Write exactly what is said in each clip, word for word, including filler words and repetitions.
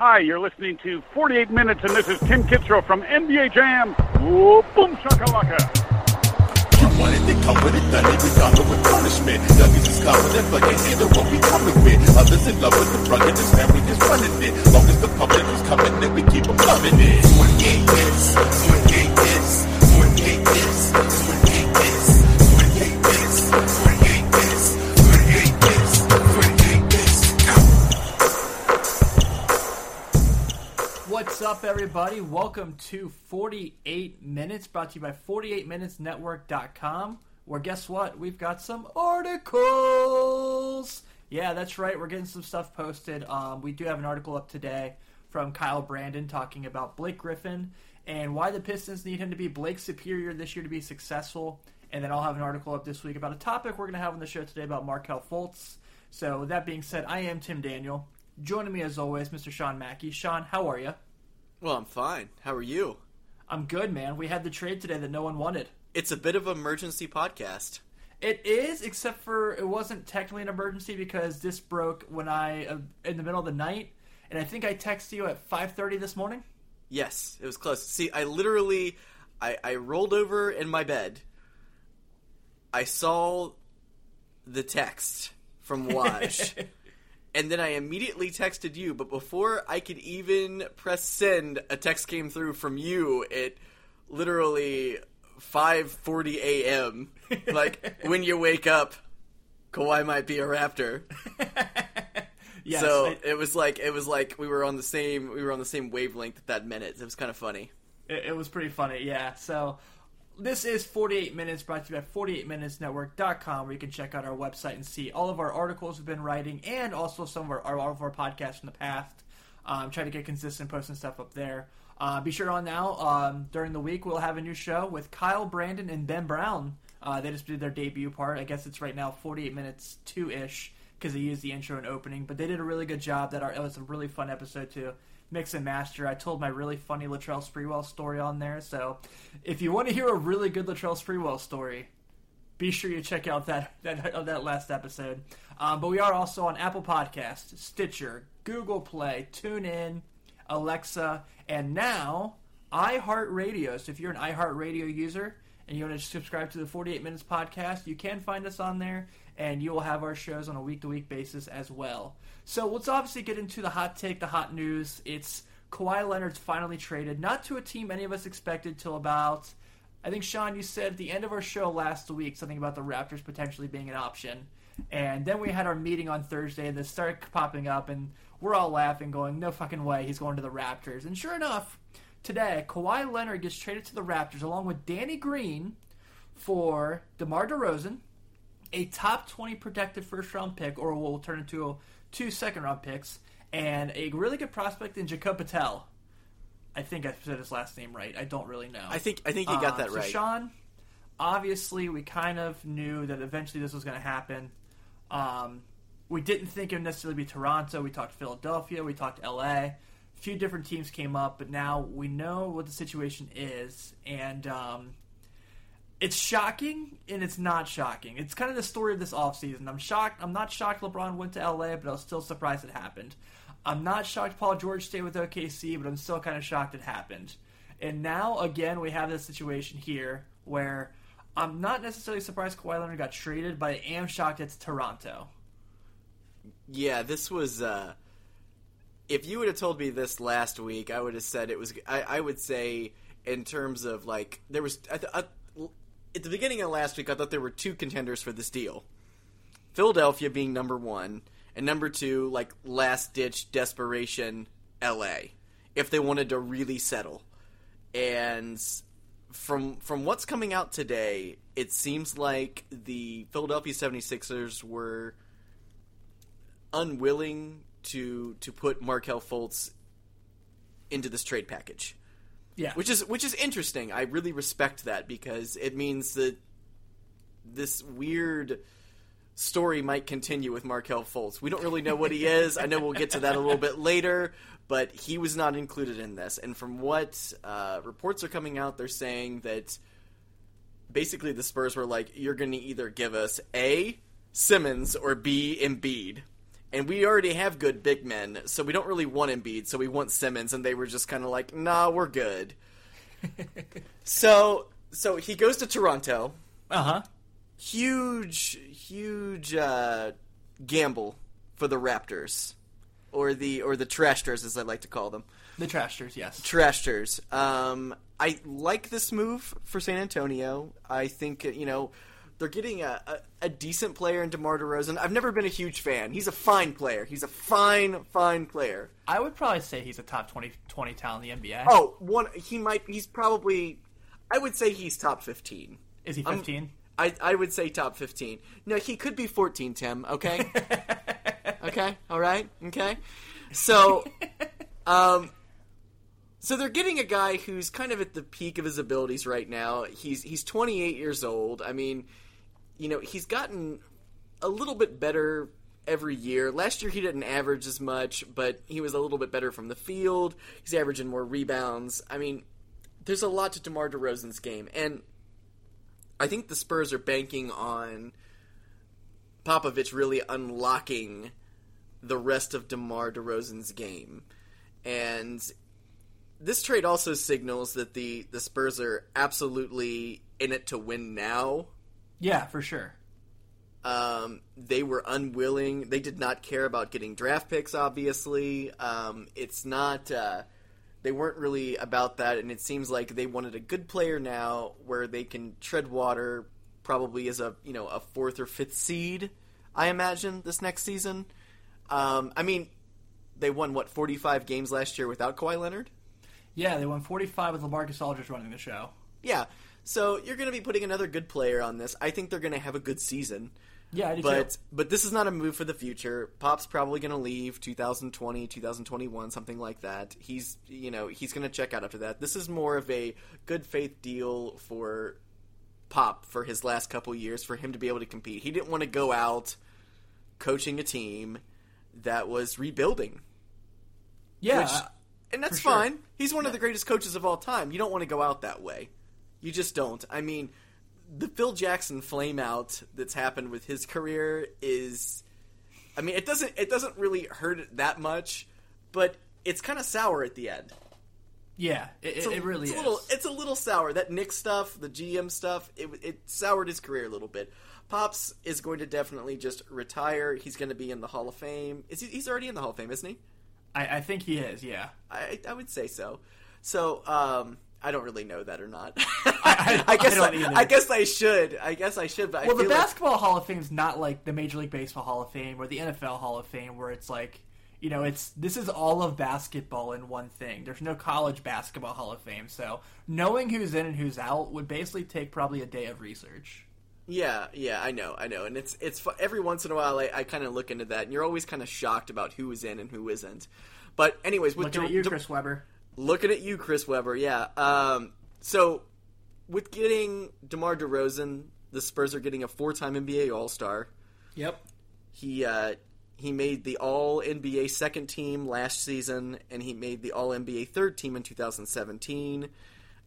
Hi, you're listening to forty-eight minutes, and this is Tim Kitzrow from N B A Jam. Whoa, boom, shakalaka. You wanted to come with it, done it, we got it with punishment. Nuggets is confident, but they see what we coming with. Others in love with the drug and this man, we just running it. Long as the public is coming, then we keep them loving it. forty-eight minutes, forty-eight minutes, forty-eight minutes, forty-eight minutes, forty-eight minutes, forty-eight minutes, forty-eight minutes, forty-eight minutes, What's up, everybody? Welcome to forty-eight minutes, brought to you by forty-eight minutes network dot com, where guess what? We've got some articles! Yeah, that's right. We're getting some stuff posted. Um, we do have an article up today from Kyle Brandon talking about Blake Griffin and why the Pistons need him to be Blake's superior this year to be successful. And then I'll have an article up this week about a topic we're going to have on the show today about Markelle Fultz. So with that being said, I am Tim Daniel. Joining me as always, Mister Sean Mackey. Sean, how are you? Well, I'm fine. How are you? I'm good, man. We had the trade today that no one wanted. It's a bit of an emergency podcast. It is, except for it wasn't technically an emergency because this broke when I uh, in the middle of the night, and I think I texted you at five thirty this morning. Yes, it was close. See, I literally, I, I rolled over in my bed. I saw the text from Waj. And then I immediately texted you, but before I could even press send, a text came through from you at literally five forty a.m. Like, when you wake up, Kawhi might be a Raptor. Yes, so I, it was like it was like we were on the same we were on the same wavelength at that minute. It was kind of funny. It, it was pretty funny, yeah. So this is forty-eight minutes, brought to you by forty-eight minutes network dot com, where you can check out our website and see all of our articles we've been writing and also some of our, our, all of our podcasts from the past. Um, try to get consistent posting stuff up there. Uh, be sure on now, um, during the week, we'll have a new show with Kyle Brandon and Ben Brown. Uh, they just did their debut part. I guess it's right now forty-eight minutes two-ish because they used the intro and opening. But they did a really good job. That our, It was a really fun episode, too. Mix and master. I told my really funny Latrell Sprewell story on there, so if you want to hear a really good Latrell Sprewell story, be sure you check out that that, that last episode. Um, but we are also on Apple Podcasts, Stitcher, Google Play, TuneIn, Alexa, and now iHeartRadio. So if you're an iHeartRadio user and you want to subscribe to the forty-eight minutes podcast, you can find us on there, and you will have our shows on a week-to-week basis as well. So let's obviously get into the hot take, the hot news. It's Kawhi Leonard's finally traded, not to a team any of us expected till about, I think, Sean, you said at the end of our show last week, something about the Raptors potentially being an option. And then we had our meeting on Thursday, and this started popping up, and we're all laughing, going, no fucking way, he's going to the Raptors. And sure enough, today, Kawhi Leonard gets traded to the Raptors along with Danny Green for DeMar DeRozan, a top twenty protected first-round pick, or will turn into two second-round picks, and a really good prospect in Jacob Patel. I think I said his last name right. I don't really know. I think I think you got um, that right. So, Sean, obviously we kind of knew that eventually this was going to happen. Um, we didn't think it would necessarily be Toronto. We talked Philadelphia. We talked L A A few different teams came up, but now we know what the situation is, and um, it's shocking, and it's not shocking. It's kind of the story of this offseason. I'm shocked. I'm not shocked LeBron went to L A, but I was still surprised it happened. I'm not shocked Paul George stayed with O K C, but I'm still kind of shocked it happened. And now, again, we have this situation here where I'm not necessarily surprised Kawhi Leonard got traded, but I am shocked it's Toronto. Yeah, this was... Uh... If you would have told me this last week, I would have said it was – I would say in terms of like – there was I th- I, at the beginning of last week, I thought there were two contenders for this deal, Philadelphia being number one, and number two, like last-ditch desperation, L A, if they wanted to really settle. And from from what's coming out today, it seems like the Philadelphia seventy-sixers were unwilling – to to put Markelle Fultz into this trade package. Yeah. Which is which is interesting. I really respect that because it means that this weird story might continue with Markelle Fultz. We don't really know what he is. I know we'll get to that a little bit later, but he was not included in this. And from what uh, reports are coming out, they're saying that basically the Spurs were like, you're going to either give us A, Simmons, or B, Embiid. And we already have good big men, so we don't really want Embiid, so we want Simmons. And they were just kind of like, nah, we're good. so so he goes to Toronto. Uh-huh. Huge, huge uh, gamble for the Raptors. Or the or the Trashters, as I like to call them. The Trashters, yes. Trashters. Um, I like this move for San Antonio. I think, you know... They're getting a, a, a decent player in DeMar DeRozan. I've never been a huge fan. He's a fine player. He's a fine, fine player. I would probably say he's a top twenty, twenty talent in the N B A. Oh, one, he might. He's probably. I would say he's top fifteen. Is he fifteen? I I would say top fifteen. No, he could be fourteen. Tim, okay, okay, all right, okay. So, um. So they're getting a guy who's kind of at the peak of his abilities right now. He's he's twenty-eight years old. I mean, you know, he's gotten a little bit better every year. Last year he didn't average as much, but he was a little bit better from the field. He's averaging more rebounds. I mean, there's a lot to DeMar DeRozan's game. And I think the Spurs are banking on Popovich really unlocking the rest of DeMar DeRozan's game. And... This trade also signals that the, the Spurs are absolutely in it to win now. Yeah, for sure. Um, they were unwilling. They did not care about getting draft picks, obviously. Um, it's not uh, – they weren't really about that, and it seems like they wanted a good player now where they can tread water probably as a, you know, a fourth or fifth seed, I imagine, this next season. Um, I mean, they won, what, forty-five games last year without Kawhi Leonard? Yeah, they won forty-five with LaMarcus Aldridge running the show. Yeah, so you're going to be putting another good player on this. I think they're going to have a good season. Yeah, I do but, too. But this is not a move for the future. Pop's probably going to leave twenty twenty, twenty twenty-one, something like that. He's, you know, he's going to check out after that. This is more of a good faith deal for Pop for his last couple years, for him to be able to compete. He didn't want to go out coaching a team that was rebuilding. Yeah, which, And that's sure. fine. He's one yeah. of the greatest coaches of all time. You don't want to go out that way. You just don't. I mean, the Phil Jackson flame out that's happened with his career is I mean, it doesn't it doesn't really hurt that much, but it's kind of sour at the end. Yeah, it, it's a, it really it's a little, is. It's a little sour. That Knicks stuff, the G M stuff, it, it soured his career a little bit. Pops is going to definitely just retire. He's going to be in the Hall of Fame. Is he, he's already in the Hall of Fame, isn't he? I, I think he is, yeah. I, I would say so. So um, I don't really know that or not. I, I, I guess I, don't I, I guess I should. I guess I should. But well, I the Basketball like... Hall of Fame is not like the Major League Baseball Hall of Fame or the N F L Hall of Fame, where it's like, you know, it's this is all of basketball in one thing. There's no college basketball Hall of Fame, so knowing who's in and who's out would basically take probably a day of research. Yeah, yeah, I know, I know, and it's it's every once in a while I, I kind of look into that, and you're always kind of shocked about who is in and who isn't. But anyways, with looking de- at you, de- Chris Webber. Looking at you, Chris Webber. Yeah. Um, so with getting DeMar DeRozan, the Spurs are getting a four-time N B A All-Star. Yep. He uh, he made the All-N B A second team last season, and he made the All-N B A third team in two thousand seventeen.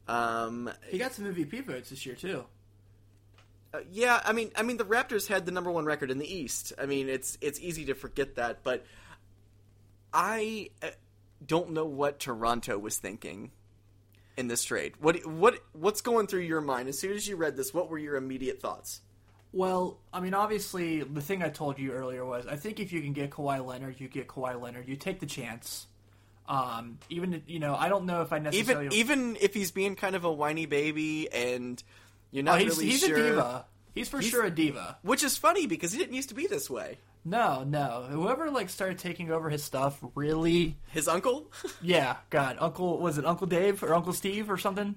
Um, he got some M V P votes this year too. Uh, yeah, I mean, I mean, the Raptors had the number one record in the East. I mean, it's it's easy to forget that, but I don't know what Toronto was thinking in this trade. What what what's going through your mind as soon as you read this? What were your immediate thoughts? Well, I mean, obviously, the thing I told you earlier was I think if you can get Kawhi Leonard, you get Kawhi Leonard. You take the chance. Um, even you know, I don't know if I necessarily even even if he's being kind of a whiny baby and. You're not oh, he's, really he's sure. He's a diva. He's for he's, sure a diva. Which is funny because he didn't used to be this way. No, no. Whoever like started taking over his stuff really. His uncle? Yeah. God, Uncle was it Uncle Dave or Uncle Steve or something?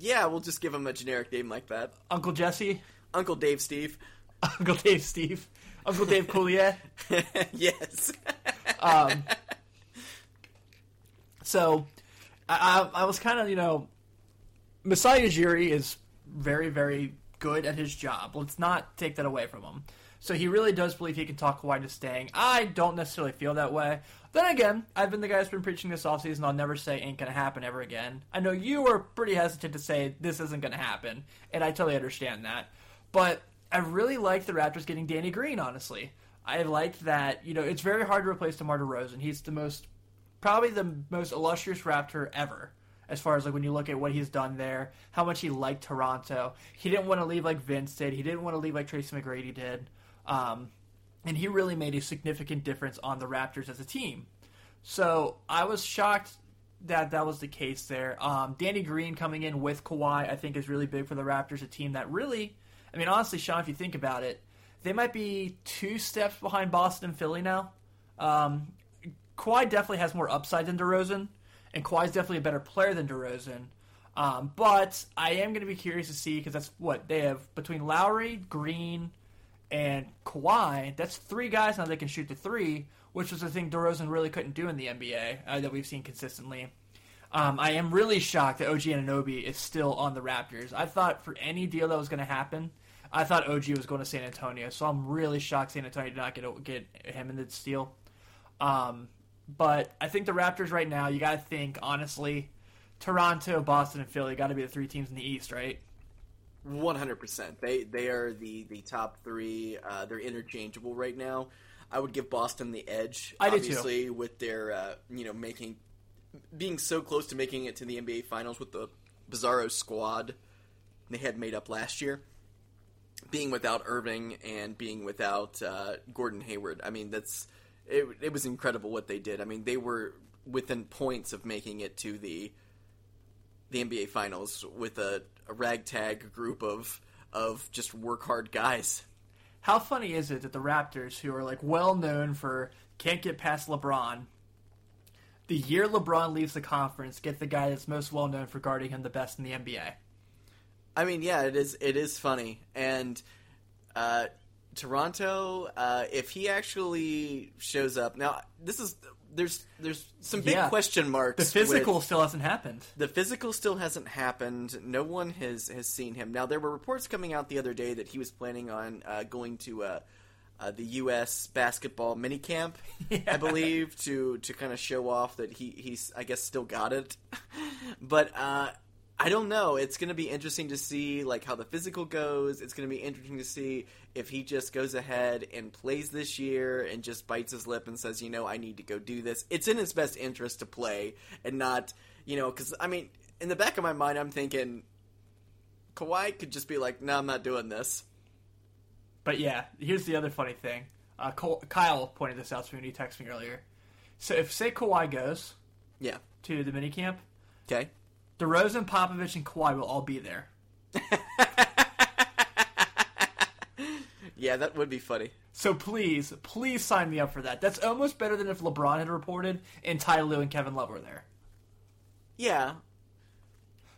Yeah, we'll just give him a generic name like that. Uncle Jesse. Uncle Dave Steve. Uncle Dave Steve. Uncle Dave Coulier. Yes. um. So, I I, I was kind of you know, Masai Ujiri is. Very, very good at his job. Let's not take that away from him. So he really does believe he can talk Kawhi to staying. I don't necessarily feel that way. Then again, I've been the guy that's been preaching this offseason. I'll never say ain't going to happen ever again. I know you were pretty hesitant to say this isn't going to happen, and I totally understand that. But I really like the Raptors getting Danny Green, honestly. I like that, you know, it's very hard to replace DeMar DeRozan. He's the most, probably the most illustrious Raptor ever, as far as, like, when you look at what he's done there, how much he liked Toronto. He didn't want to leave like Vince did. He didn't want to leave like Tracy McGrady did. Um, and he really made a significant difference on the Raptors as a team. So I was shocked that that was the case there. Um, Danny Green coming in with Kawhi, I think, is really big for the Raptors, a team that really, I mean, honestly, Sean, if you think about it, they might be two steps behind Boston and Philly now. Um, Kawhi definitely has more upside than DeRozan, and Kawhi's definitely a better player than DeRozan. Um, but I am going to be curious to see, because that's what they have between Lowry, Green, and Kawhi. That's three guys now that can shoot the three, which was the thing DeRozan really couldn't do in the N B A uh, that we've seen consistently. Um, I am really shocked that O G Anunoby is still on the Raptors. I thought for any deal that was going to happen, I thought O G was going to San Antonio, so I'm really shocked San Antonio did not get, get him in this deal. Um, but I think the Raptors right now, you got to think, honestly, Toronto, Boston, and Philly got to be the three teams in the East, right? one hundred percent. They they are the, the top three. Uh, they're interchangeable right now. I would give Boston the edge, I obviously, do too. with their uh, you know making being so close to making it to the N B A Finals with the bizarro squad they had made up last year. Being without Irving and being without uh, Gordon Hayward, I mean, that's it, it was incredible what they did. I mean, they were within points of making it to the the N B A Finals with a, a ragtag group of of just work hard guys. How funny is it that the Raptors, who are like well known for can't get past LeBron, the year LeBron leaves the conference, get the guy that's most well known for guarding him the best in the N B A? I mean, yeah, it is. It is funny. And uh, Toronto, uh, if he actually shows up now, this is there's there's some big yeah. question marks. The physical with, still hasn't happened. The physical still hasn't happened. No one has, has seen him. Now there were reports coming out the other day that he was planning on uh, going to uh, uh, the U S basketball minicamp, yeah. I believe, to to kind of show off that he he's I guess still got it, but. Uh, I don't know. It's going to be interesting to see like how the physical goes. It's going to be interesting to see if he just goes ahead and plays this year and just bites his lip and says, you know, I need to go do this. It's in his best interest to play and not, you know, because, I mean, in the back of my mind, I'm thinking Kawhi could just be like, no, I'm not doing this. But, yeah, here's the other funny thing. Uh, Cole, Kyle pointed this out to me when he texted me earlier. So if, say, Kawhi goes yeah. to the minicamp. Okay. DeRozan, Popovich, and Kawhi will all be there. Yeah, that would be funny. So please, please sign me up for that. That's almost better than if LeBron had reported and Ty Lue and Kevin Love were there. Yeah.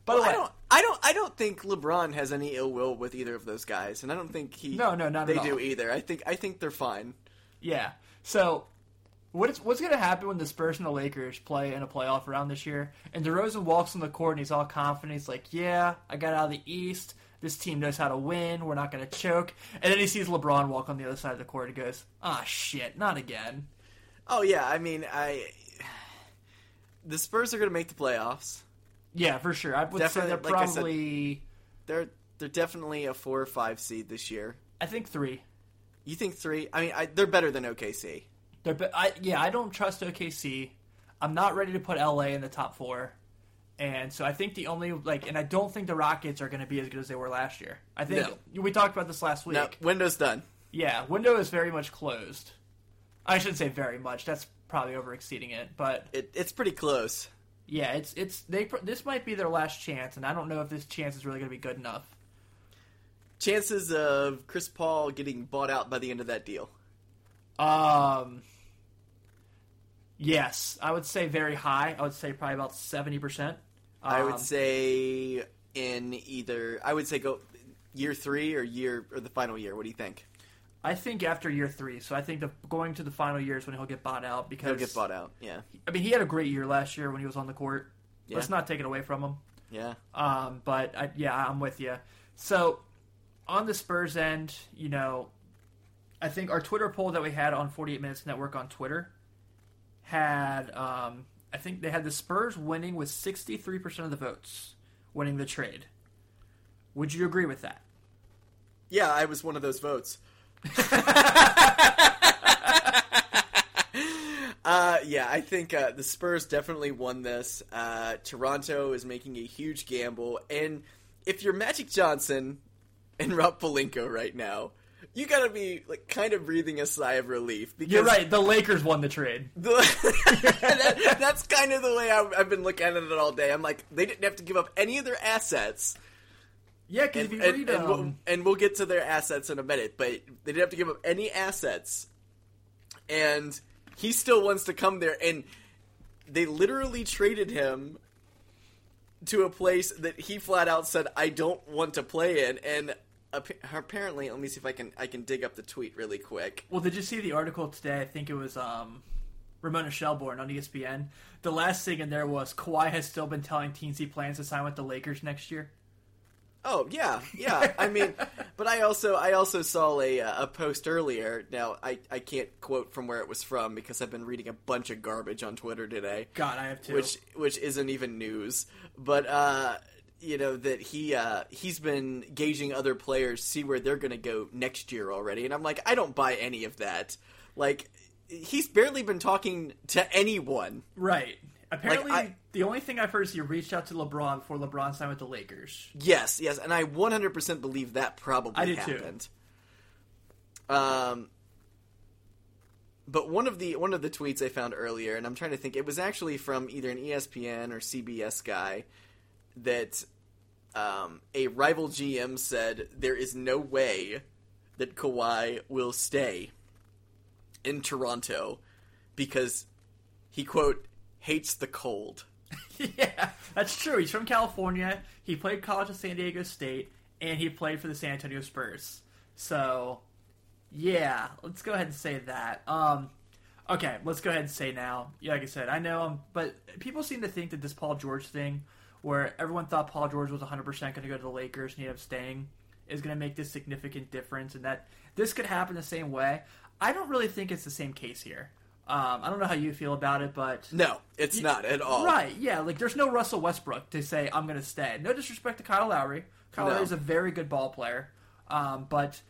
By well, the way, I don't, I don't, I don't think LeBron has any ill will with either of those guys, and I don't think he. No, no, not they at all. do either. I think, I think they're fine. Yeah. So. What is, what's going to happen when the Spurs and the Lakers play in a playoff round this year, and DeRozan walks on the court and he's all confident, he's like, yeah, I got out of the East, this team knows how to win, we're not going to choke, and then he sees LeBron walk on the other side of the court and goes, ah, shit, not again. Oh, yeah, I mean, I the Spurs are going to make the playoffs. Yeah, for sure. I would definitely, say they're like probably... Said, they're, they're definitely a four or five seed this year. I think three. You think three? I mean, I, they're better than O K C. But I, yeah, I don't trust O K C. I'm not ready to put L A in the top four, and so I think the only like, and I don't think the Rockets are going to be as good as they were last year. I think no. we talked about this last week. No, window's done. Yeah, window is very much closed. I shouldn't say very much. That's probably overexceeding it, but it, it's pretty close. Yeah, it's it's they. This might be their last chance, and I don't know if this chance is really going to be good enough. Chances of Chris Paul getting bought out by the end of that deal. Um. Yes, I would say very high. I would say probably about seventy percent. Um, I would say in either – I would say go year three or year or the final year. What do you think? I think after year three. So I think the, going to the final year is when he'll get bought out because – He'll get bought out, yeah. I mean, he had a great year last year when he was on the court. Yeah. Let's not take it away from him. Yeah. Um. But, I, yeah, I'm with you. So on the Spurs end, you know, I think our Twitter poll that we had on forty-eight Minutes Network on Twitter – had, um, I think they had the Spurs winning with sixty-three percent of the votes, winning the trade. Would you agree with that? Yeah, I was one of those votes. Uh, yeah, I think uh, the Spurs definitely won this. Uh, Toronto is making a huge gamble. And if you're Magic Johnson and Rob Pelinka right now, you got to be like kind of breathing a sigh of relief. Because you're right. The Lakers won the trade. The, that, that's kind of the way I, I've been looking at it all day. I'm like, they didn't have to give up any of their assets. Yeah, because if you read and, um... and, we'll, and we'll get to their assets in a minute, but they didn't have to give up any assets. And he still wants to come there, and they literally traded him to a place that he flat out said, I don't want to play in, and apparently, let me see if I can I can dig up the tweet really quick. Well, did you see the article today? I think it was um, Ramona Shelbourne on E S P N. The last thing in there was, Kawhi has still been telling teams he plans to sign with the Lakers next year. Oh, yeah, yeah. I mean, but I also I also saw a a post earlier. Now, I, I can't quote from where it was from because I've been reading a bunch of garbage on Twitter today. God, I have too. Which, which isn't even news. But, uh, you know, that he, uh, he's been gauging other players, see where they're going to go next year already. And I'm like, I don't buy any of that. Like, he's barely been talking to anyone. Right. Apparently, like I, the only thing I've heard is he reached out to LeBron before LeBron signed with the Lakers. Yes, yes, and I one hundred percent believe that probably I did happened. Too. Um, but one of the one of the tweets I found earlier, and I'm trying to think, it was actually from either an E S P N or C B S guy that um, a rival G M said there is no way that Kawhi will stay in Toronto because he quote. hates the cold. Yeah, that's true. He's from California. He played college at San Diego State, and he played for the San Antonio Spurs. So, yeah, let's go ahead and say that. Um, okay, let's go ahead and say now. Yeah, like I said, I know, um, but people seem to think that this Paul George thing, where everyone thought Paul George was one hundred percent going to go to the Lakers and he ended up staying, is going to make this significant difference, and that this could happen the same way. I don't really think it's the same case here. Um, I don't know how you feel about it, but... No, it's you, not at all. Right, yeah. Like, there's no Russell Westbrook to say, I'm going to stay. No disrespect to Kyle Lowry. Kyle no. Lowry is a very good ball player. Um, but,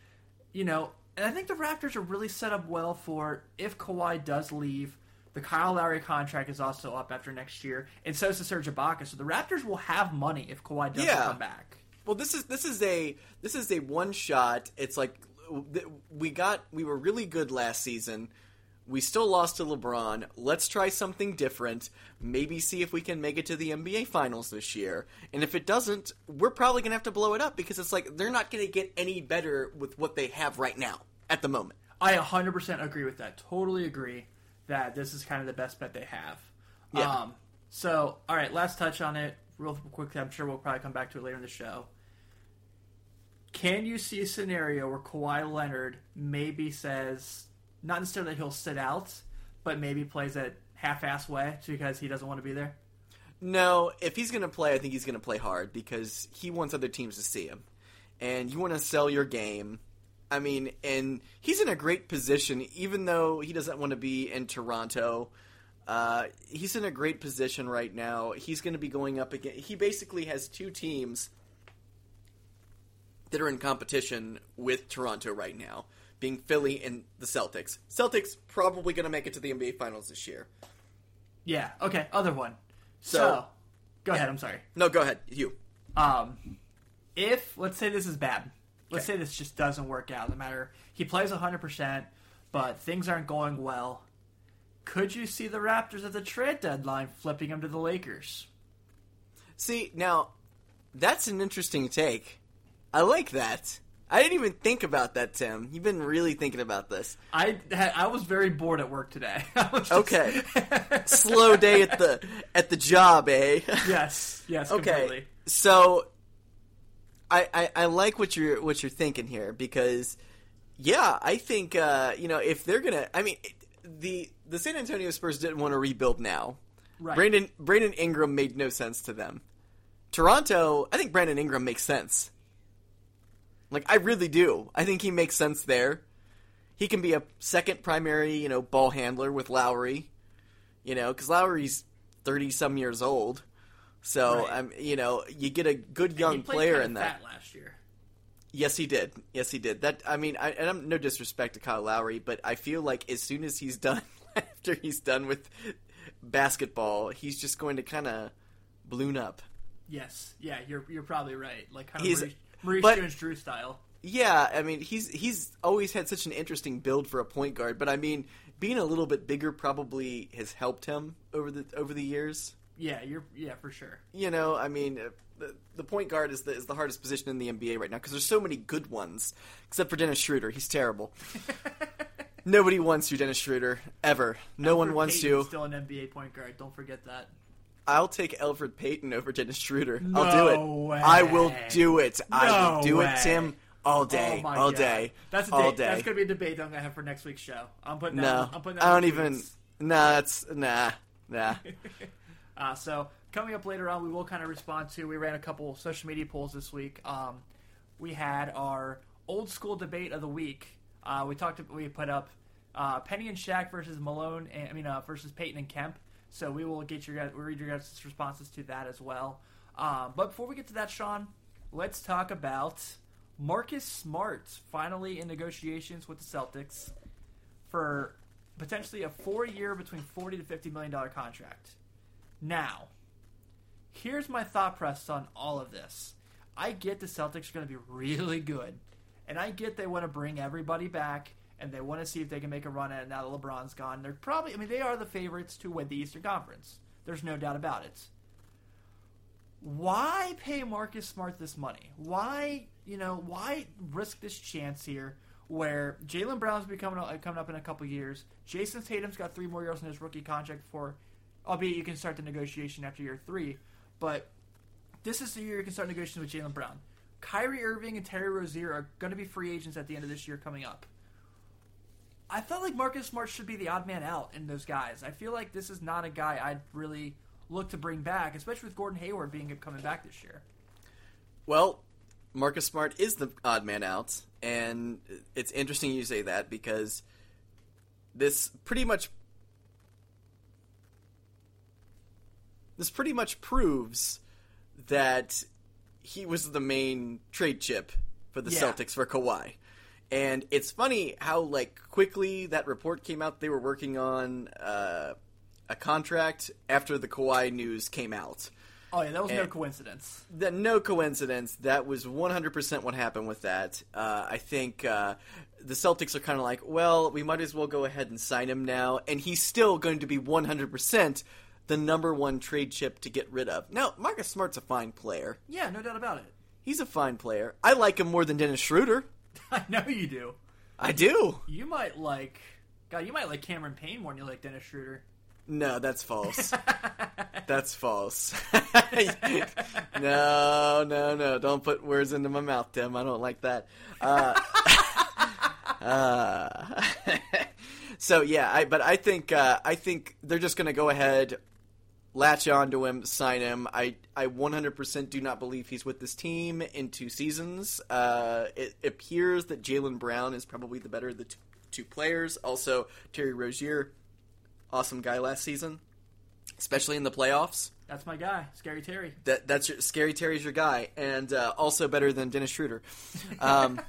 you know, and I think the Raptors are really set up well for if Kawhi does leave, the Kyle Lowry contract is also up after next year, and so is the Serge Ibaka. So the Raptors will have money if Kawhi doesn't yeah. come back. Well, this is this is a this is a one-shot. It's like, we got we were really good last season. We still lost to LeBron. Let's try something different. Maybe see if we can make it to the N B A Finals this year. And if it doesn't, we're probably going to have to blow it up because it's like they're not going to get any better with what they have right now at the moment. I one hundred percent agree with that. Totally agree that this is kind of the best bet they have. Yeah. Um, so, all right, last touch on it real quickly. I'm sure we'll probably come back to it later in the show. Can you see a scenario where Kawhi Leonard maybe says... Not necessarily that he'll sit out, but maybe plays a half-ass way because he doesn't want to be there? No, if he's going to play, I think he's going to play hard because he wants other teams to see him. And you want to sell your game. I mean, and he's in a great position, even though he doesn't want to be in Toronto. Uh, he's in a great position right now. He's going to be going up against... He basically has two teams that are in competition with Toronto right now. Being Philly and the Celtics. Celtics probably going to make it to the N B A Finals this year. Yeah, okay, other one. So, so go yeah. ahead, I'm sorry. No, go ahead, you. Um, if, let's say this is bad. Let's okay. say this just doesn't work out. No matter, he plays one hundred percent, but things aren't going well. Could you see the Raptors at the trade deadline flipping him to the Lakers? See, now, that's an interesting take. I like that. I didn't even think about that, Tim. You've been really thinking about this. I had, I was very bored at work today. I was just... Okay, slow day at the at the job, eh? Yes, yes. Okay, completely. So I, I I like what you're what you're thinking here because yeah, I think uh, you know if they're gonna, I mean the the San Antonio Spurs didn't want to rebuild now. Right. Brandon Brandon Ingram made no sense to them. Toronto, I think Brandon Ingram makes sense. Like, I really do. I think he makes sense there. He can be a second primary, you know, ball handler with Lowry, you know, because Lowry's thirty-some years old. So, right. um, you know, you get a good young and he played player kind of in that. Fat last year. Yes, he did. Yes, he did. That I mean, I, and I'm no disrespect to Kyle Lowry, but I feel like as soon as he's done after he's done with basketball, he's just going to kind of balloon up. Yes. Yeah, you're you're probably right. Like kind of Maurice Jones-Drew style. Yeah, I mean, he's he's always had such an interesting build for a point guard, but I mean, being a little bit bigger probably has helped him over the over the years. Yeah, you're yeah, for sure. You know, I mean, the, the point guard is the is the hardest position in the N B A right now because there's so many good ones, except for Dennis Schroeder. He's terrible. Nobody wants you, Dennis Schroeder, ever. No Alfred one wants Payton's you. Still an N B A point guard. Don't forget that. I'll take Alfred Payton over Dennis Schroeder. No I'll do it. Way. I will do it. No I will do way. it, Tim. All day, oh all God. day, that's a all day. That's gonna be a debate I'm gonna have for next week's show. I'm putting no, down, I'm putting. I don't even. Weeks. Nah, it's nah, nah. uh, so coming up later on, we will kind of respond to. We ran a couple social media polls this week. Um, we had our old school debate of the week. Uh, we talked. We put up uh, Penny and Shaq versus Malone. And, I mean, uh, versus Peyton and Kemp. So we will get your guys. We read your guys' responses to that as well. Um, but before we get to that, Sean, let's talk about Marcus Smart finally in negotiations with the Celtics for potentially a four-year between forty to fifty million dollars contract. Now, here's my thought process on all of this. I get the Celtics are going to be really good, and I get they want to bring everybody back, and they want to see if they can make a run at it now that LeBron's gone. They're probably, I mean, they are the favorites to win the Eastern Conference. There's no doubt about it. Why pay Marcus Smart this money? Why, you know, why risk this chance here where Jalen Brown's becoming coming up in a couple years? Jason Tatum's got three more years on his rookie contract before, albeit you can start the negotiation after year three. But this is the year you can start negotiations with Jalen Brown. Kyrie Irving and Terry Rozier are going to be free agents at the end of this year coming up. I felt like Marcus Smart should be the odd man out in those guys. I feel like this is not a guy I'd really look to bring back, especially with Gordon Hayward being coming back this year. Well, Marcus Smart is the odd man out, and it's interesting you say that because this pretty much this pretty much proves that he was the main trade chip for the yeah. Celtics for Kawhi. And it's funny how like quickly that report came out. They were working on uh a contract after the Kawhi news came out. Oh, yeah, that was and no coincidence. That, no coincidence. That was one hundred percent what happened with that. Uh, I think uh, the Celtics are kind of like, well, we might as well go ahead and sign him now, and he's still going to be one hundred percent the number one trade chip to get rid of. Now, Marcus Smart's a fine player. Yeah, no doubt about it. He's a fine player. I like him more than Dennis Schroeder. I know you do. I do. You might like God, you might like Cameron Payne more than you like Dennis Schroeder. No, that's false. That's false. no, no, no. Don't put words into my mouth, Tim. I don't like that. Uh, uh, so, yeah, I, but I think uh, I think they're just going to go ahead, latch onto him, sign him. I, I one hundred percent do not believe he's with this team in two seasons. Uh, it appears that Jaylen Brown is probably the better of the two, two players. Also, Terry Rozier, awesome guy last season, especially in the playoffs. That's my guy, Scary Terry. That that's your, Scary Terry's your guy, and uh, also better than Dennis Schroeder. Um,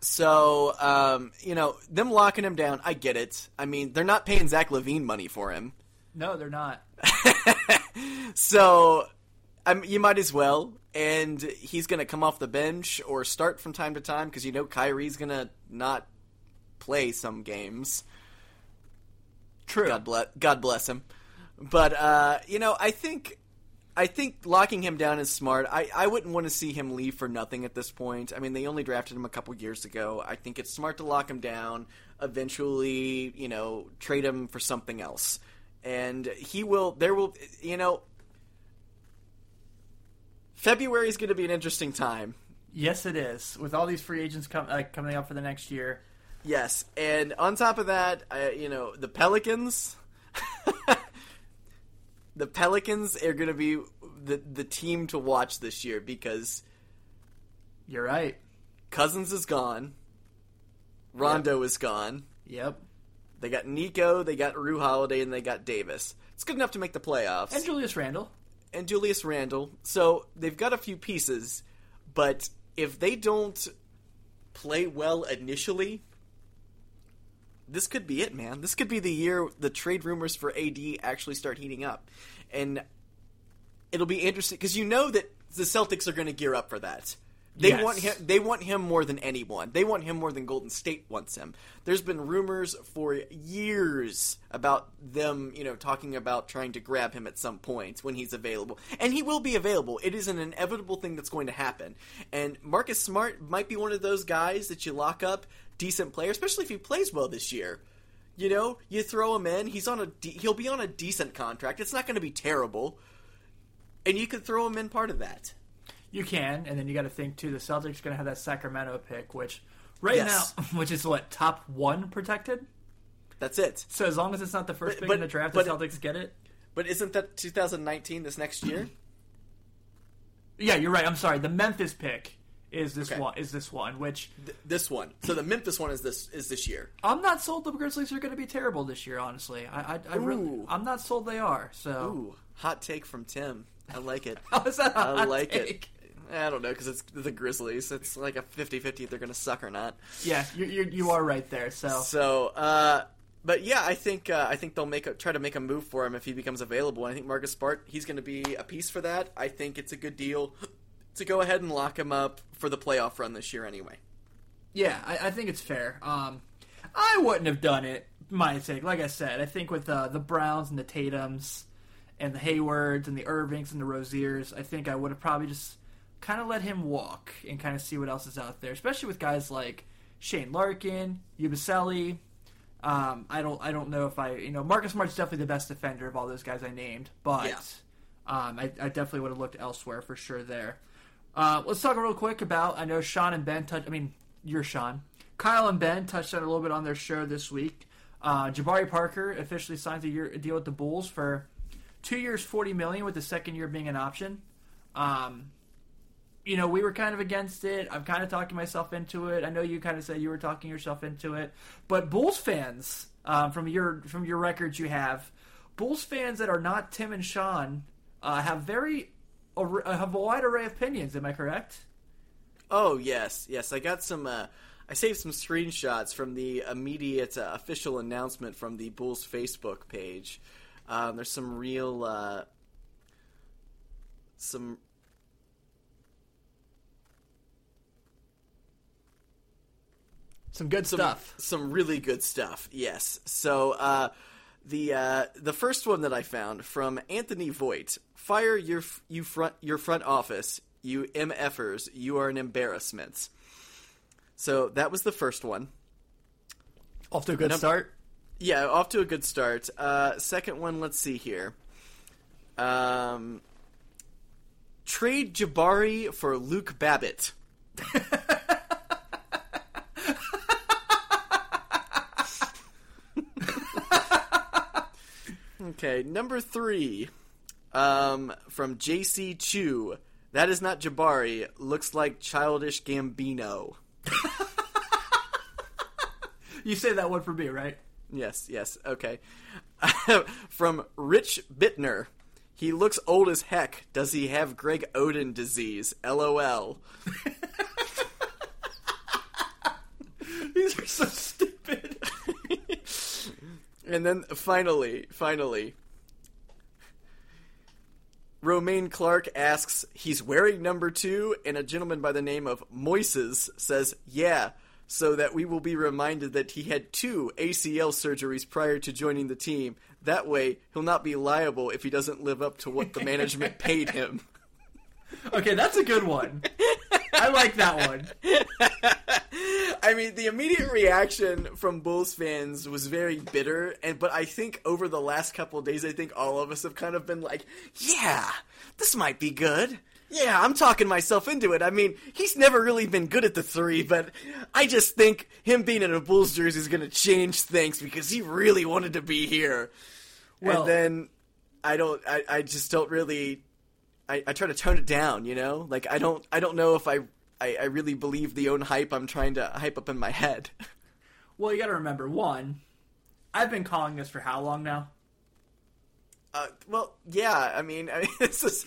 so um, you know them locking him down. I get it. I mean, they're not paying Zach LaVine money for him. No, they're not. so um, you might as well. And he's going to come off the bench or start from time to time because you know Kyrie's going to not play some games. True. God bless, God bless him. But, uh, you know, I think I think locking him down is smart. I, I wouldn't want to see him leave for nothing at this point. I mean, they only drafted him a couple years ago. I think it's smart to lock him down, eventually, you know, trade him for something else. And he will – there will – you know, February is going to be an interesting time. Yes, it is. With all these free agents com- uh, coming up for the next year. Yes, and on top of that, uh, you know, the Pelicans, the Pelicans are going to be the the team to watch this year because you're right. Cousins is gone. Rondo yep. is gone. Yep. They got Nico, they got Rue Holiday, and they got Davis. It's good enough to make the playoffs. And Julius Randle. And Julius Randle. So they've got a few pieces, but if they don't play well initially, this could be it, man. This could be the year the trade rumors for A D actually start heating up. And it'll be interesting because you know that the Celtics are going to gear up for that. They yes. want him. They want him more than anyone. They want him more than Golden State wants him. There's been rumors for years about them, you know, talking about trying to grab him at some point when he's available, and he will be available. It is an inevitable thing that's going to happen. And Marcus Smart might be one of those guys that you lock up, decent player, especially if he plays well this year. You know, you throw him in. He's on a. De- he'll be on a decent contract. It's not going to be terrible, and you could throw him in part of that. You can, and then you got to think, too, the Celtics are going to have that Sacramento pick, which right yes. now, which is, what, top one protected? That's it. So as long as it's not the first but, pick but, in the draft, but, the Celtics get it? But isn't that two thousand nineteen, this next year? Yeah, you're right. I'm sorry. The Memphis pick is this okay. one, Is this one, which... Th- this one. So the Memphis one is this is this year. I'm not sold the Grizzlies are going to be terrible this year, honestly. I, I, I really, I'm not sold they are, so... Ooh, hot take from Tim. I like it. How is that a hot I like take? It. I don't know, because it's the Grizzlies. It's like a fifty-fifty if they're going to suck or not. Yeah, you you you are right there. So, so uh, but yeah, I think uh, I think they'll make a, try to make a move for him if he becomes available. I think Marcus Smart, he's going to be a piece for that. I think it's a good deal to go ahead and lock him up for the playoff run this year anyway. Yeah, I, I think it's fair. Um, I wouldn't have done it, my take. Like I said, I think with uh, the Browns and the Tatums and the Haywards and the Irvings and the Roziers, I think I would have probably just... kind of let him walk and kind of see what else is out there, especially with guys like Shane Larkin, Ubiselli. Um, I don't, I don't know if I, you know, Marcus Smart's definitely the best defender of all those guys I named, but yeah. um, I, I definitely would have looked elsewhere for sure there. Uh, let's talk real quick about, I know Sean and Ben touched, I mean, you're Sean. Kyle and Ben touched on a little bit on their show this week. Uh, Jabari Parker officially signs a, year, a deal with the Bulls for two years, forty million dollars, with the second year being an option. Um, You know, we were kind of against it. I'm kind of talking myself into it. I know you kind of said you were talking yourself into it. But Bulls fans, um, from your from your records you have, Bulls fans that are not Tim and Sean uh, have very uh, have a wide array of opinions. Am I correct? Oh, yes. Yes, I got some... Uh, I saved some screenshots from the immediate uh, official announcement from the Bulls Facebook page. Um, there's some real... Uh, some... Some good some, stuff. Some really good stuff, yes. So uh, the uh, the first one that I found from Anthony Voigt. Fire your you front your front office, you M F ers. You are an embarrassment. So that was the first one. Off to a good Num- start? Yeah, off to a good start. Uh, second one, let's see here. Um, trade Jabari for Luke Babbitt. Okay, number three, um, from J C Chu. That is not Jabari. Looks like childish Gambino. You say that one for me, right? Yes, yes, okay. From Rich Bittner. He looks old as heck. Does he have Greg Oden disease? L O L. These are so stupid. And then, finally, finally, Romaine Clark asks, he's wearing number two, and a gentleman by the name of Moises says, yeah, so that we will be reminded that he had two A C L surgeries prior to joining the team. That way, he'll not be liable if he doesn't live up to what the management paid him. Okay, that's a good one. I like that one. I mean, the immediate reaction from Bulls fans was very bitter, and but I think over the last couple of days, I think all of us have kind of been like, yeah, this might be good. Yeah, I'm talking myself into it. I mean, he's never really been good at the three, but I just think him being in a Bulls jersey is going to change things because he really wanted to be here. Well, and then I don't. I, I just don't really... I, I try to tone it down, you know? Like, I don't I don't know if I, I, I really believe the own hype I'm trying to hype up in my head. Well, you gotta remember, one, I've been calling this for how long now? Uh, well, yeah, I mean, I mean this was,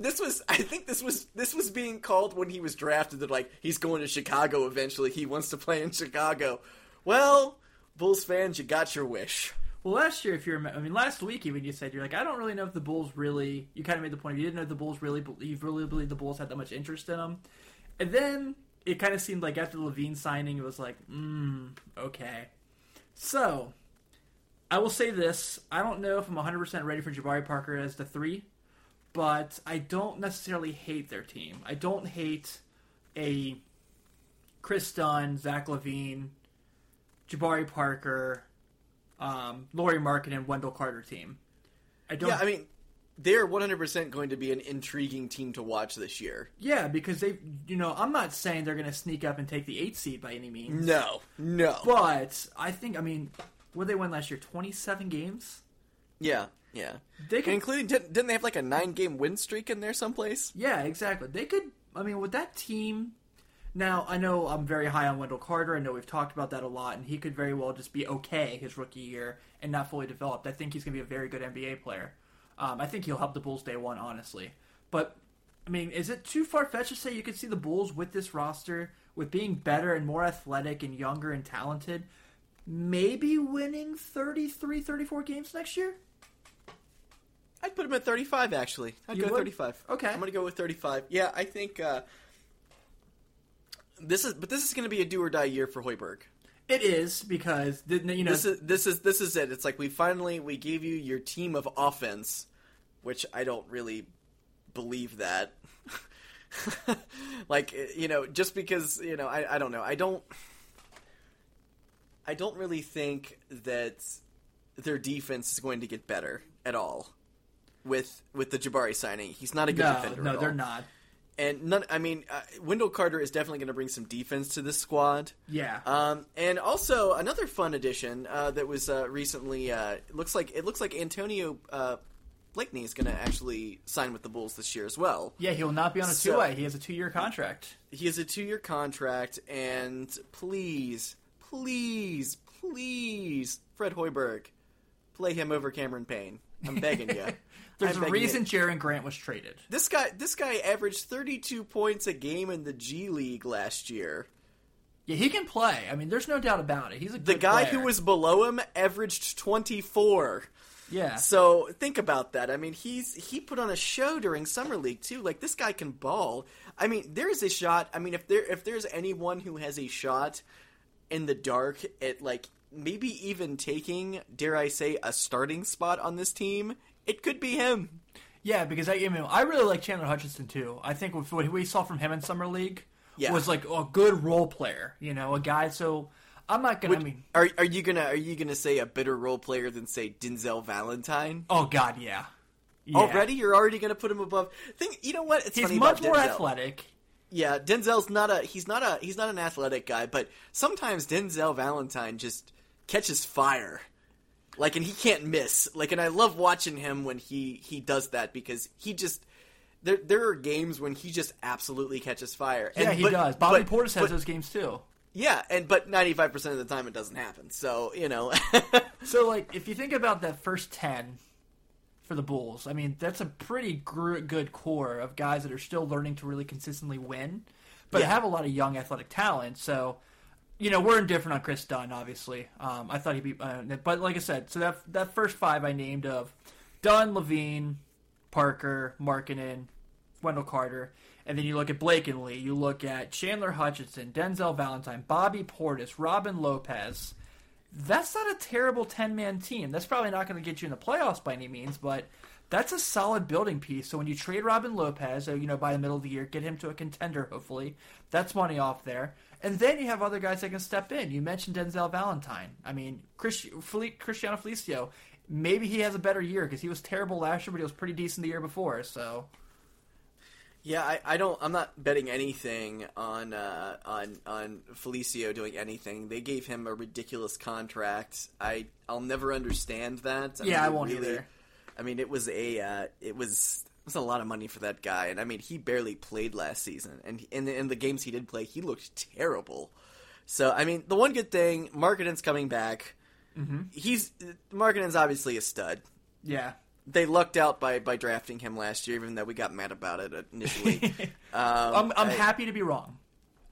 this was, I think this was, this was being called when he was drafted, that like, he's going to Chicago eventually, he wants to play in Chicago. Well, Bulls fans, you got your wish. Well, last year, if you remember, I mean, last week even you said, you're like, I don't really know if the Bulls really, you kind of made the point, you didn't know if the Bulls really, you really believe the Bulls had that much interest in them. And then it kind of seemed like after the Levine signing, it was like, mm, okay. So, I will say this, I don't know if I'm one hundred percent ready for Jabari Parker as the three, but I don't necessarily hate their team. I don't hate a Chris Dunn, Zach LaVine, Jabari Parker, um, Lauri Markkanen, Wendell Carter team. I don't. Yeah, I mean, they're one hundred percent going to be an intriguing team to watch this year. Yeah, because they, you know, I'm not saying they're going to sneak up and take the eighth seed by any means. No, no. But I think, I mean, what did they win last year? twenty-seven games? Yeah, yeah. They could, including, didn't they have like a nine-game win streak in there someplace? Yeah, exactly. They could, I mean, with that team. Now, I know I'm very high on Wendell Carter. I know we've talked about that a lot, and he could very well just be okay his rookie year and not fully developed. I think he's going to be a very good N B A player. Um, I think he'll help the Bulls day one, honestly. But, I mean, is it too far-fetched to say you could see the Bulls with this roster, with being better and more athletic and younger and talented, maybe winning thirty-three, thirty-four games next year? I'd put them at thirty-five, actually. I'd you go would? thirty-five. Okay. I'm going to go with thirty-five. Yeah, I think... Uh, This is, but this is going to be a do or die year for Hoiberg. It is, because you know this is this is this is it. It's like we finally we gave you your team of offense, which I don't really believe that. Like, you know, just because you know I, I don't know I don't I don't really think that their defense is going to get better at all with with the Jabari signing. He's not a good no, defender. No, at all. They're not. And none, I mean, uh, Wendell Carter is definitely going to bring some defense to this squad. Yeah. Um, and also another fun addition uh, that was uh, recently uh, looks like it looks like Antonio uh, Blakeney is going to actually sign with the Bulls this year as well. Yeah, he will not be on a so, two-way. He has a two-year contract. He has a two-year contract, and please, please, please, Fred Hoiberg, play him over Cameron Payne. I'm begging you. There's I'm a reason it. Jaren Grant was traded. This guy this guy averaged thirty-two points a game in the G League last year. Yeah, he can play. I mean, there's no doubt about it. He's a good The guy player. Who was below him averaged twenty-four. Yeah. So, think about that. I mean, he's he put on a show during Summer League too. Like, this guy can ball. I mean, there's a shot. I mean, if there if there's anyone who has a shot in the dark at like maybe even taking, dare I say, a starting spot on this team, it could be him. Yeah, because I, I mean, I really like Chandler Hutchinson too. I think what we saw from him in Summer League yeah. was like a good role player, you know, a guy. So I'm not gonna. Would, I mean, are are you gonna are you gonna say a better role player than say Denzel Valentine? Oh God, yeah. yeah. Already, you're already gonna put him above. Think, you know what? It's He's funny much about more Denzel. Athletic. Yeah, Denzel's not a he's not a he's not an athletic guy, but sometimes Denzel Valentine just catches fire. Like, and he can't miss. Like, and I love watching him when he, he does that, because he just there there are games when he just absolutely catches fire. And, yeah, he but, does. Bobby but, Portis has but, those games too. Yeah, and but ninety-five percent of the time it doesn't happen. So, you know. So, like, if you think about that first ten for the Bulls, I mean, that's a pretty gr- good core of guys that are still learning to really consistently win, but yeah. have a lot of young athletic talent. So. You know, we're indifferent on Chris Dunn, obviously. Um, I thought he'd be... Uh, but like I said, so that that first five I named of Dunn, Levine, Parker, Markkanen, Wendell Carter, and then you look at Blakeney, you look at Chandler Hutchinson, Denzel Valentine, Bobby Portis, Robin Lopez. That's not a terrible ten-man team. That's probably not going to get you in the playoffs by any means, but that's a solid building piece. So when you trade Robin Lopez, you know, by the middle of the year, get him to a contender, hopefully. That's money off there. And then you have other guys that can step in. You mentioned Denzel Valentine. I mean, Chris, Felic, Cristiano Felicio, maybe he has a better year because he was terrible last year, but he was pretty decent the year before. So, yeah, I, I don't. I'm not betting anything on uh, on on Felicio doing anything. They gave him a ridiculous contract. I I'll never understand that. I yeah, mean, I won't really, either. I mean, it was a uh, it was. That's a lot of money for that guy, and I mean, he barely played last season, and in the, in the games he did play, he looked terrible. So, I mean, the one good thing, Markkanen's coming back. Mm-hmm. He's Markkanen's obviously a stud. Yeah, they lucked out by, by drafting him last year, even though we got mad about it initially. um, I'm, I'm I, happy to be wrong.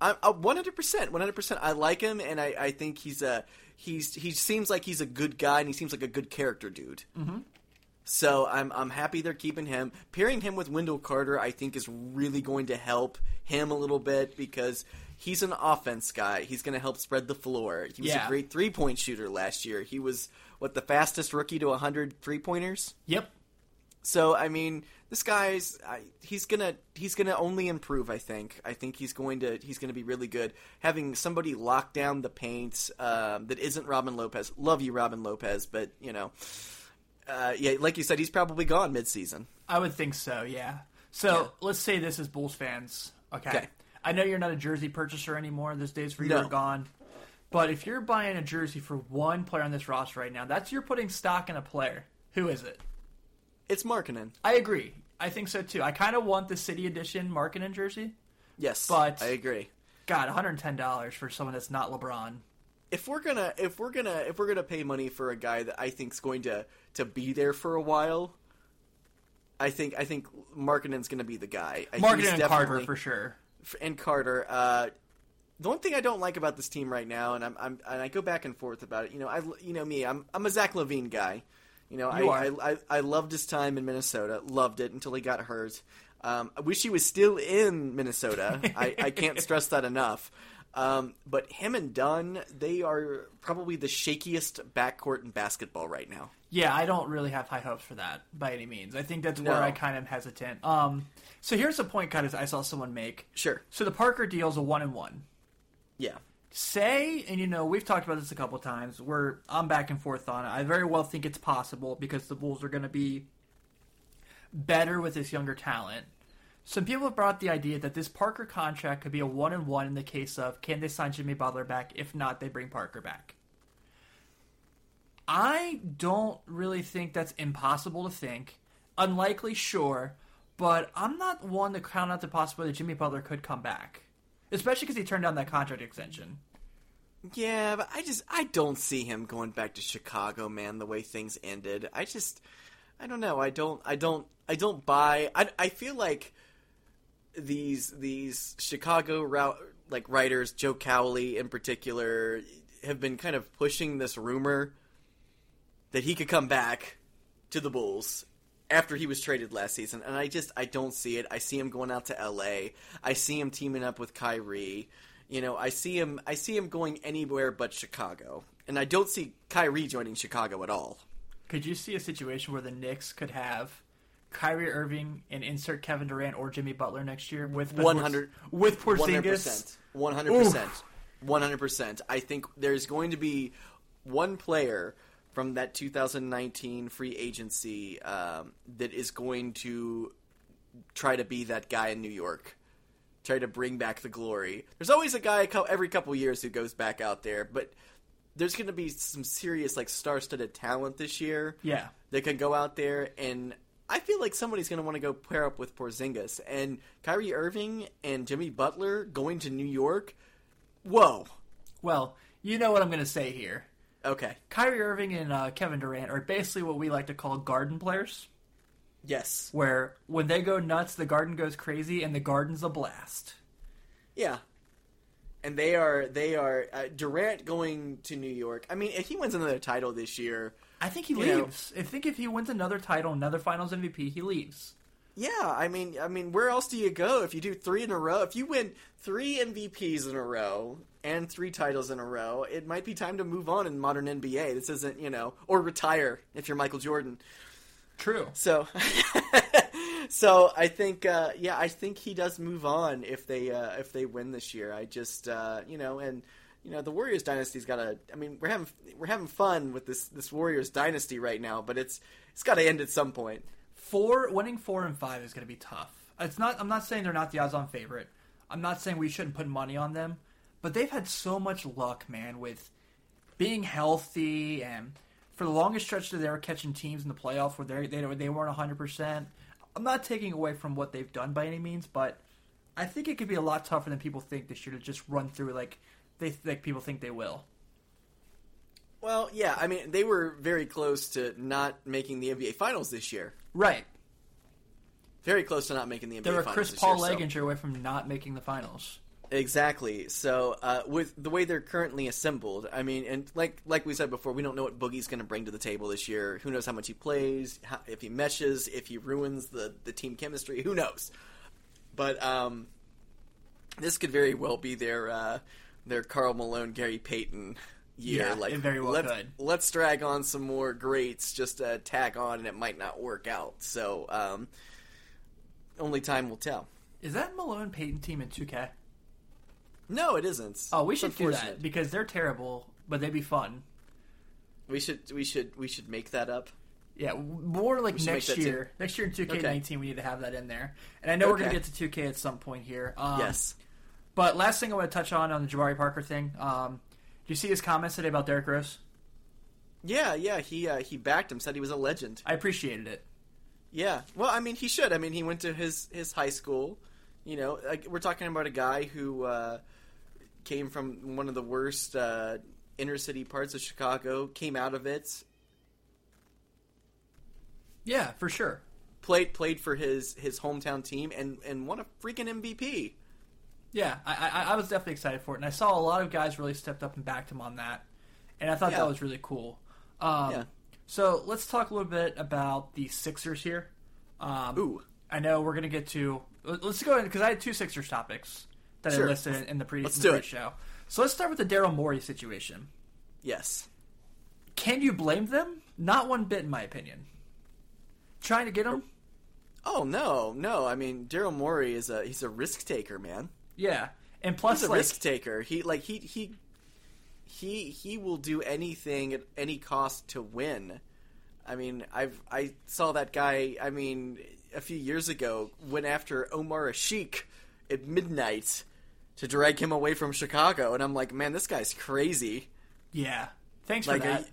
I, I one hundred percent, one hundred percent. I like him, and I, I think he's a he's he seems like he's a good guy, and he seems like a good character dude. Mm-hmm. So I'm I'm happy they're keeping him. Pairing him with Wendell Carter, I think, is really going to help him a little bit because he's an offense guy. He's going to help spread the floor. He was yeah. a great three-point shooter last year. He was, what, the fastest rookie to one hundred three-pointers? Yep. So, I mean, this guy's he's gonna he's gonna only improve. I think I think he's going to he's gonna be really good. Having somebody lock down the paint um, that isn't Robin Lopez. Love you, Robin Lopez, but you know, uh, yeah, like you said, he's probably gone midseason. I would think so. Yeah. So yeah. Let's say this is Bulls fans. Okay. okay. I know you're not a jersey purchaser anymore. Those days for you no. are gone. But if you're buying a jersey for one player on this roster right now, that's you're putting stock in a player. Who is it? It's Markkanen. I agree. I think so, too. I kind of want the City Edition Markkanen jersey. Yes, but I agree. God, one hundred ten dollars for someone that's not LeBron. If we're gonna, if we're gonna, if we're gonna pay money for a guy that I think's going to, to be there for a while, I think I think Markkanen's going to be the guy. Markkanen and Carter for sure. And Carter. Uh, the one thing I don't like about this team right now, and I'm, I'm and I go back and forth about it. You know, I you know me. I'm I'm a Zach LaVine guy. You know, you I, I, I I loved his time in Minnesota. Loved it until he got hurt. Um, I wish he was still in Minnesota. I, I can't stress that enough. Um, but him and Dunn, they are probably the shakiest backcourt in basketball right now. Yeah, I don't really have high hopes for that by any means. I think that's no. where I kind of am hesitant. Um, so here's a point kind of I saw someone make. Sure. So the Parker deal is a one and one. Yeah. Say, and you know, we've talked about this a couple times, where I'm back and forth on it. I very well think it's possible because the Bulls are going to be better with this younger talent. Some people have brought the idea that this Parker contract could be a one-and-one in the case of, can they sign Jimmy Butler back? If not, they bring Parker back. I don't really think that's impossible to think. Unlikely, sure, but I'm not one to count out the possibility that Jimmy Butler could come back. Especially because he turned down that contract extension. Yeah, but I just, I don't see him going back to Chicago, man, the way things ended. I just, I don't know. I don't, I don't, I don't buy, I, I feel like these, these Chicago route, like writers, Joe Cowley in particular, have been kind of pushing this rumor that he could come back to the Bulls after he was traded last season, and I just, I don't see it. I see him going out to L A. I see him teaming up with Kyrie. You know, I see him, I see him going anywhere but Chicago. And I don't see Kyrie joining Chicago at all. Could you see a situation where the Knicks could have Kyrie Irving and insert Kevin Durant or Jimmy Butler next year with one hundred with Porzingis? one hundred percent. one hundred percent. I think there's going to be one player from that two thousand nineteen free agency um, that is going to try to be that guy in New York, try to bring back the glory. There's always a guy every couple years who goes back out there, but there's going to be some serious like star-studded talent this year yeah. that can go out there, and I feel like somebody's going to want to go pair up with Porzingis. And Kyrie Irving and Jimmy Butler going to New York? Whoa. Well, you know what I'm going to say here. Okay. Kyrie Irving and uh, Kevin Durant are basically what we like to call garden players. Yes. Where when they go nuts, the garden goes crazy, and the garden's a blast. Yeah. And they are, they are uh, Durant going to New York. I mean, if he wins another title this year. I think he leaves. Know, I think if he wins another title, another finals M V P, he leaves. Yeah, I mean, I mean, where else do you go if you do three in a row? If you win three M V Ps in a row and three titles in a row, it might be time to move on in modern N B A. This isn't, you know, or retire if you're Michael Jordan. True. So, so I think, uh, yeah, I think he does move on if they uh, if they win this year. I just, uh, you know, and you know, the Warriors dynasty's got to. I mean, we're having we're having fun with this this Warriors dynasty right now, but it's it's got to end at some point. Four winning four and five is going to be tough. It's not. I'm not saying they're not the odds-on favorite. I'm not saying we shouldn't put money on them, but they've had so much luck, man, with being healthy, and for the longest stretch that they were catching teams in the playoff where they they they weren't one hundred percent. I'm not taking away from what they've done by any means, but I think it could be a lot tougher than people think this year to just run through like they like people think they will. Well, yeah, I mean, they were very close to not making the N B A Finals this year. Right. Very close to not making the N B A Finals this year. They were Chris Paul leg injury away from not making the Finals. Exactly. So uh, with the way they're currently assembled, I mean, and like like we said before, we don't know what Boogie's going to bring to the table this year. Who knows how much he plays, how, if he meshes, if he ruins the, the team chemistry, who knows? But um, this could very well be their uh, their Karl Malone, Gary Payton year. Yeah, like, it very well let's, could. Let's drag on some more greats, just uh, tack on, and it might not work out. So um, only time will tell. Is that Malone-Payton team in two K? No, it isn't. Oh, we should do that, because they're terrible, but they'd be fun. We should we should, we should make that up. Yeah, more like next year. Too. Next year in two K nineteen, okay. We need to have that in there. And I know okay. We're going to get to two K at some point here. Um, yes. But last thing I want to touch on, on the Jabari Parker thing, um, did you see his comments today about Derrick Rose? Yeah, yeah, he uh, he backed him, said he was a legend. I appreciated it. Yeah, well, I mean, he should. I mean, he went to his, his high school. You know, like, we're talking about a guy who uh, came from one of the worst uh, inner-city parts of Chicago, came out of it. Yeah, for sure. Played played for his, his hometown team and, and won a freaking M V P. Yeah, I, I I was definitely excited for it, and I saw a lot of guys really stepped up and backed him on that, and I thought yeah. that was really cool. Um, yeah. So let's talk a little bit about the Sixers here. Um, Ooh. I know we're going to get to... Let's go ahead, because I had two Sixers topics that sure. I listed in the previous pre- show. So let's start with the Daryl Morey situation. Yes. Can you blame them? Not one bit, in my opinion. Trying to get him? Oh, no, no. I mean, Daryl Morey is a he's a risk taker, man. Yeah, and plus, he's a like, risk taker. He like he he he he will do anything at any cost to win. I mean, I've I saw that guy. I mean, a few years ago, went after Omar Ashik at midnight to drag him away from Chicago, and I'm like, man, this guy's crazy. Yeah, thanks like, for that. I,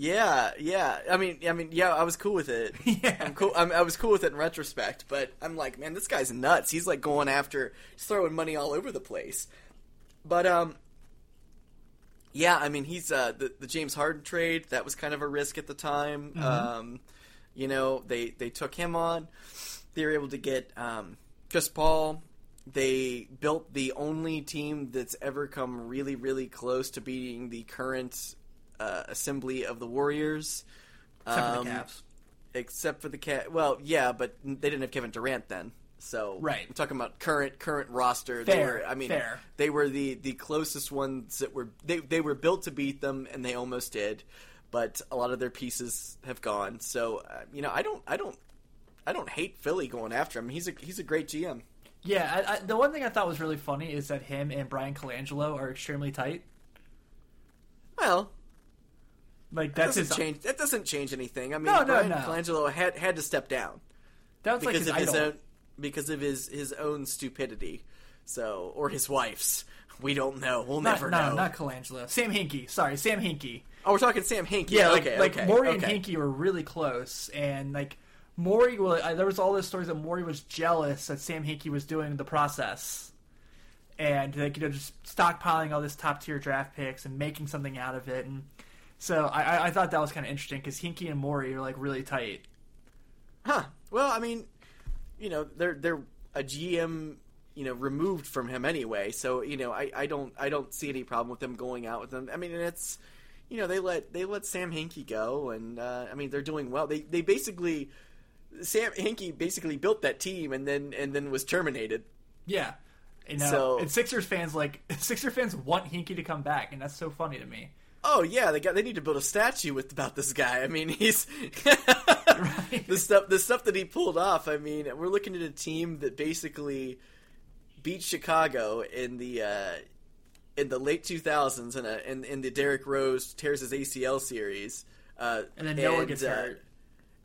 yeah, yeah. I mean, I mean, yeah. I was cool with it. yeah, I'm cool. I'm, I was cool with it in retrospect, but I'm like, man, this guy's nuts. He's like going after, he's throwing money all over the place. But um, yeah. I mean, he's uh the, the James Harden trade that was kind of a risk at the time. Mm-hmm. Um. You know, they, they took him on. They were able to get um, Chris Paul. They built the only team that's ever come really, really close to being the current uh, assembly of the Warriors. Except um, for the Cavs. Except for the Cavs. Well, yeah, but they didn't have Kevin Durant then. So right. I'm talking about current current roster. Fair, they were, I mean, fair. They were the, the closest ones that were they, – they were built to beat them, and they almost did. But a lot of their pieces have gone, so uh, you know I don't, I don't, I don't hate Philly going after him. He's a he's a great G M. Yeah, I, I, the one thing I thought was really funny is that him and Brian Colangelo are extremely tight. Well, like that doesn't his... change. That doesn't change anything. I mean, no, Brian no, no. Colangelo had, had to step down. That was because like his of idol. his own because of his, his own stupidity. So or his wife's. We don't know. We'll not, never no, know. Not Colangelo. Sam Hinkie. Sorry, Sam Hinkie. Oh, we're talking Sam Hinkie. Yeah, like, okay, like okay, Morey okay. and Hinkie were really close, and like Morey, well, I, there was all those stories that Morey was jealous that Sam Hinkie was doing the process, and like you know just stockpiling all this top tier draft picks and making something out of it, and so I, I thought that was kind of interesting because Hinkie and Morey are like really tight. Huh. Well, I mean, you know, they're they're a G M. You know, removed from him anyway. So you know, I, I don't I don't see any problem with them going out with them. I mean, and it's you know they let they let Sam Hinkie go, and uh, I mean they're doing well. They they basically Sam Hinkie basically built that team, and then and then was terminated. Yeah, you know, so and Sixers fans like Sixers fans want Hinkie to come back, and that's so funny to me. Oh yeah, they got they need to build a statue with about this guy. I mean, he's right. the stuff the stuff that he pulled off. I mean, we're looking at a team that basically beat Chicago in the uh, in the late two thousands in, a, in in the Derrick Rose tears his A C L series, uh, and then Noah and, gets uh, hurt,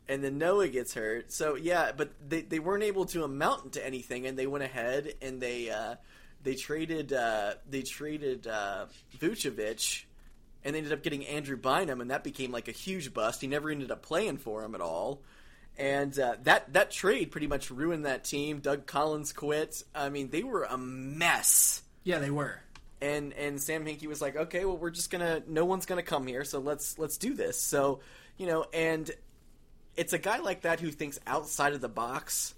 and then Noah gets hurt. So yeah, but they, they weren't able to amount to anything, and they went ahead and they uh, they traded uh, they traded uh, Vucevic, and they ended up getting Andrew Bynum, and that became like a huge bust. He never ended up playing for him at all. And uh, that, that trade pretty much ruined that team. Doug Collins quit. I mean, they were a mess. Yeah, they were. And and Sam Hinkie was like, okay, well, we're just gonna no one's gonna come here, so let's let's do this. So you know, and it's a guy like that who thinks outside of the box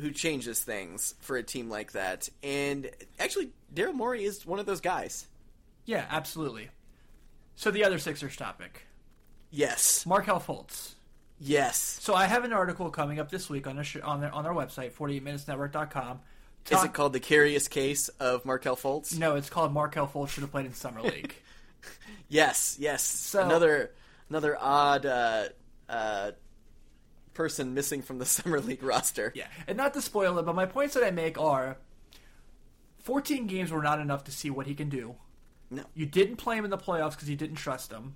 who changes things for a team like that. And actually, Daryl Morey is one of those guys. Yeah, absolutely. So the other Sixers topic. Yes. Markelle Fultz. Yes. So I have an article coming up this week on their, on their, on their website, forty-eight minutes network dot com. Talk- Is it called The Curious Case of Markelle Fultz? No, it's called Markelle Fultz Should Have Played in Summer League. Yes, yes. So, another another odd uh, uh, person missing from the Summer League roster. Yeah, and not to spoil it, but my points that I make are fourteen games were not enough to see what he can do. No. You didn't play him in the playoffs because you didn't trust him.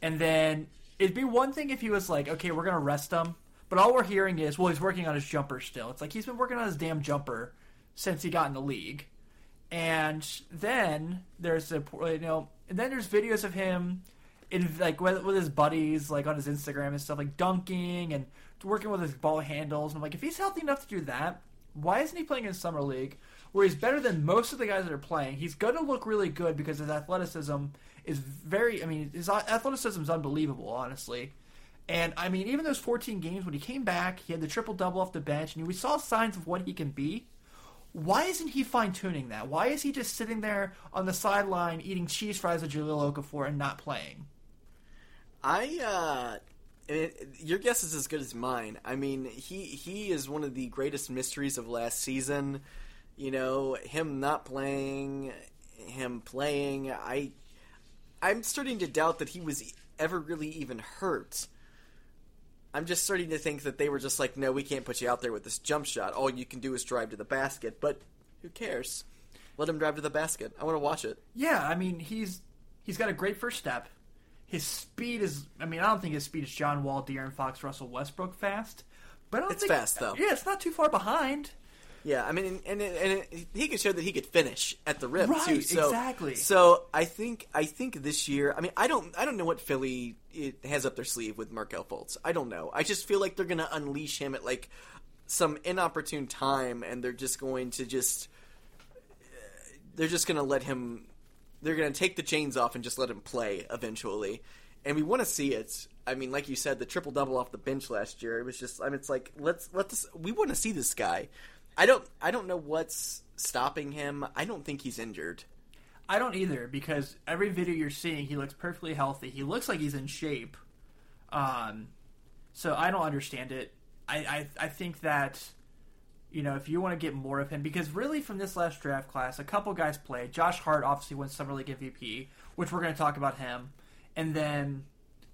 And then it'd be one thing if he was like, okay, we're going to rest him. But all we're hearing is, well, he's working on his jumper still. It's like he's been working on his damn jumper since he got in the league. And then there's a, you know, and then there's videos of him in like with, with his buddies, like on his Instagram and stuff, like dunking and working with his ball handles. And I'm like, if he's healthy enough to do that, why isn't he playing in summer league where he's better than most of the guys that are playing? He's going to look really good because his athleticism is very. I mean, his athleticism is unbelievable, honestly. And, I mean, even those fourteen games, when he came back, he had the triple-double off the bench, and we saw signs of what he can be. Why isn't he fine-tuning that? Why is he just sitting there on the sideline eating cheese fries with Jahlil Okafor and not playing? I, uh, it, your guess is as good as mine. I mean, he, he is one of the greatest mysteries of last season. You know, him not playing, him playing. I, I'm starting to doubt that he was ever really even hurt. I'm just starting to think that they were just like, no, we can't put you out there with this jump shot. All you can do is drive to the basket, but who cares? Let him drive to the basket. I want to watch it. Yeah, I mean, he's he's got a great first step. His speed is, I mean, I don't think his speed is John Wall, De'Aaron Fox, Russell Westbrook fast. But I don't it's think, fast, though. Yeah, it's not too far behind. Yeah, I mean, and, and, and he could show that he could finish at the rim, right, too. So, exactly. So I think I think this year. I mean, I don't I don't know what Philly it has up their sleeve with Markelle Fultz. I don't know. I just feel like they're going to unleash him at like some inopportune time, and they're just going to just they're just going to let him. They're going to take the chains off and just let him play eventually. And we want to see it. I mean, like you said, the triple double off the bench last year. It was just. I mean, it's like let's let this. We want to see this guy. I don't I don't know what's stopping him. I don't think he's injured. I don't either, because every video you're seeing, he looks perfectly healthy. He looks like he's in shape. Um, so I don't understand it. I, I I think that, you know, if you want to get more of him, because really from this last draft class, a couple guys played. Josh Hart obviously won Summer League M V P, which we're going to talk about him. And then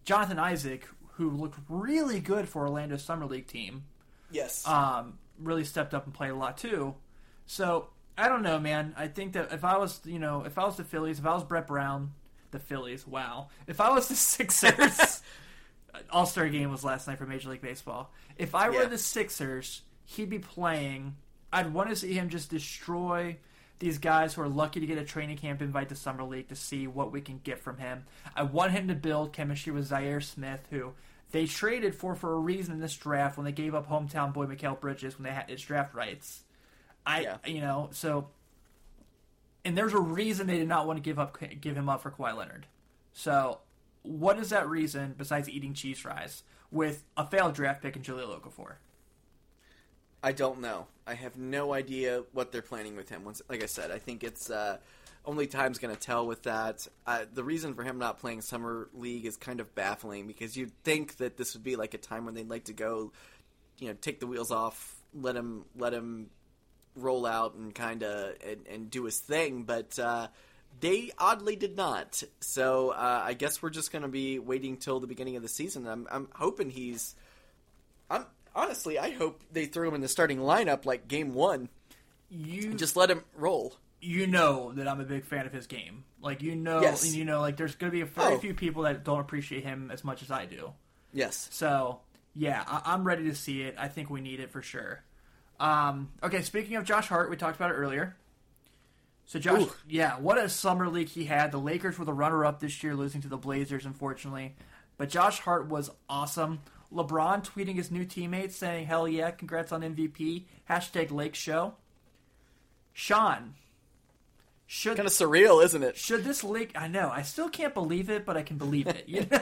Jonathan Isaac, who looked really good for Orlando's Summer League team. Yes. Um really stepped up and played a lot too. So, I don't know, man. I think that if I was, you know, if I was the Phillies, if I was Brett Brown, the Phillies, wow. If I was the Sixers, All-Star game was last night for Major League Baseball. If I were yeah. the Sixers, he'd be playing. I'd want to see him just destroy these guys who are lucky to get a training camp invite to Summer League to see what we can get from him. I want him to build chemistry with Zaire Smith, who they traded for for a reason in this draft when they gave up hometown boy Mikal Bridges when they had his draft rights. I, yeah. you know, so... And there's a reason they did not want to give up give him up for Kawhi Leonard. So, what is that reason besides eating cheese fries with a failed draft pick and Jahlil Okafor? I don't know. I have no idea what they're planning with him. Once, like I said, I think it's... Uh, only time's going to tell with that. Uh, the reason for him not playing Summer League is kind of baffling because you'd think that this would be like a time when they'd like to go, you know, take the wheels off, let him let him roll out and kind of and, and do his thing. But uh, they oddly did not. So uh, I guess we're just going to be waiting till the beginning of the season. I'm I'm hoping he's. I'm honestly, I hope they threw him in the starting lineup like game one. You and just let him roll. You know that I'm a big fan of his game. Like, you know, yes. and you know, like, there's going to be a very oh. few people that don't appreciate him as much as I do. Yes. So, yeah, I- I'm ready to see it. I think we need it for sure. Um, okay, speaking of Josh Hart, we talked about it earlier. So, Josh, Ooh. yeah, what a summer league he had. The Lakers were the runner-up this year, losing to the Blazers, unfortunately. But Josh Hart was awesome. LeBron tweeting his new teammates saying, hell yeah, congrats on M V P. Hashtag Lake Show. Sean... Should, kind of surreal, isn't it? Should this leak... I know. I still can't believe it, but I can believe it, you know?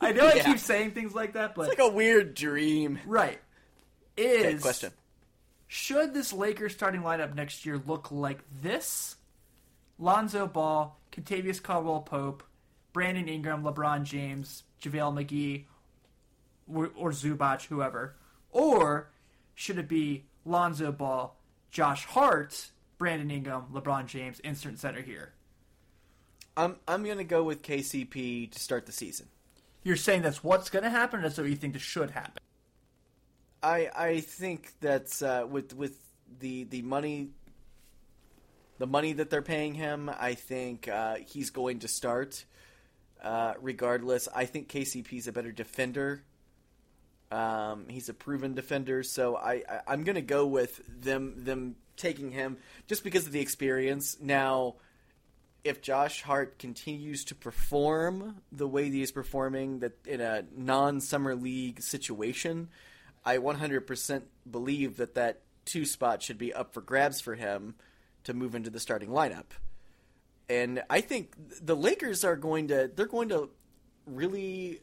I know yeah. I keep saying things like that, but... It's like a weird dream. Right. Is... Good question. Should this Lakers starting lineup next year look like this? Lonzo Ball, Kentavious Caldwell-Pope, Brandon Ingram, LeBron James, JaVale McGee, or, or Zubac, whoever. Or should it be Lonzo Ball, Josh Hart, Brandon Ingram, LeBron James, insert center here? I'm I'm going to go with K C P to start the season. You're saying that's what's going to happen, or that's what you think should happen? I I think that's uh, with with the the money the money that they're paying him. I think uh, he's going to start uh, regardless. I think K C P's a better defender. Um, he's a proven defender, so I, I I'm going to go with them them taking him just because of the experience. Now, if Josh Hart continues to perform the way that he's performing, that in a non-summer league situation, I one hundred percent believe that that two spot should be up for grabs for him to move into the starting lineup. And I think the Lakers are going to they're going to really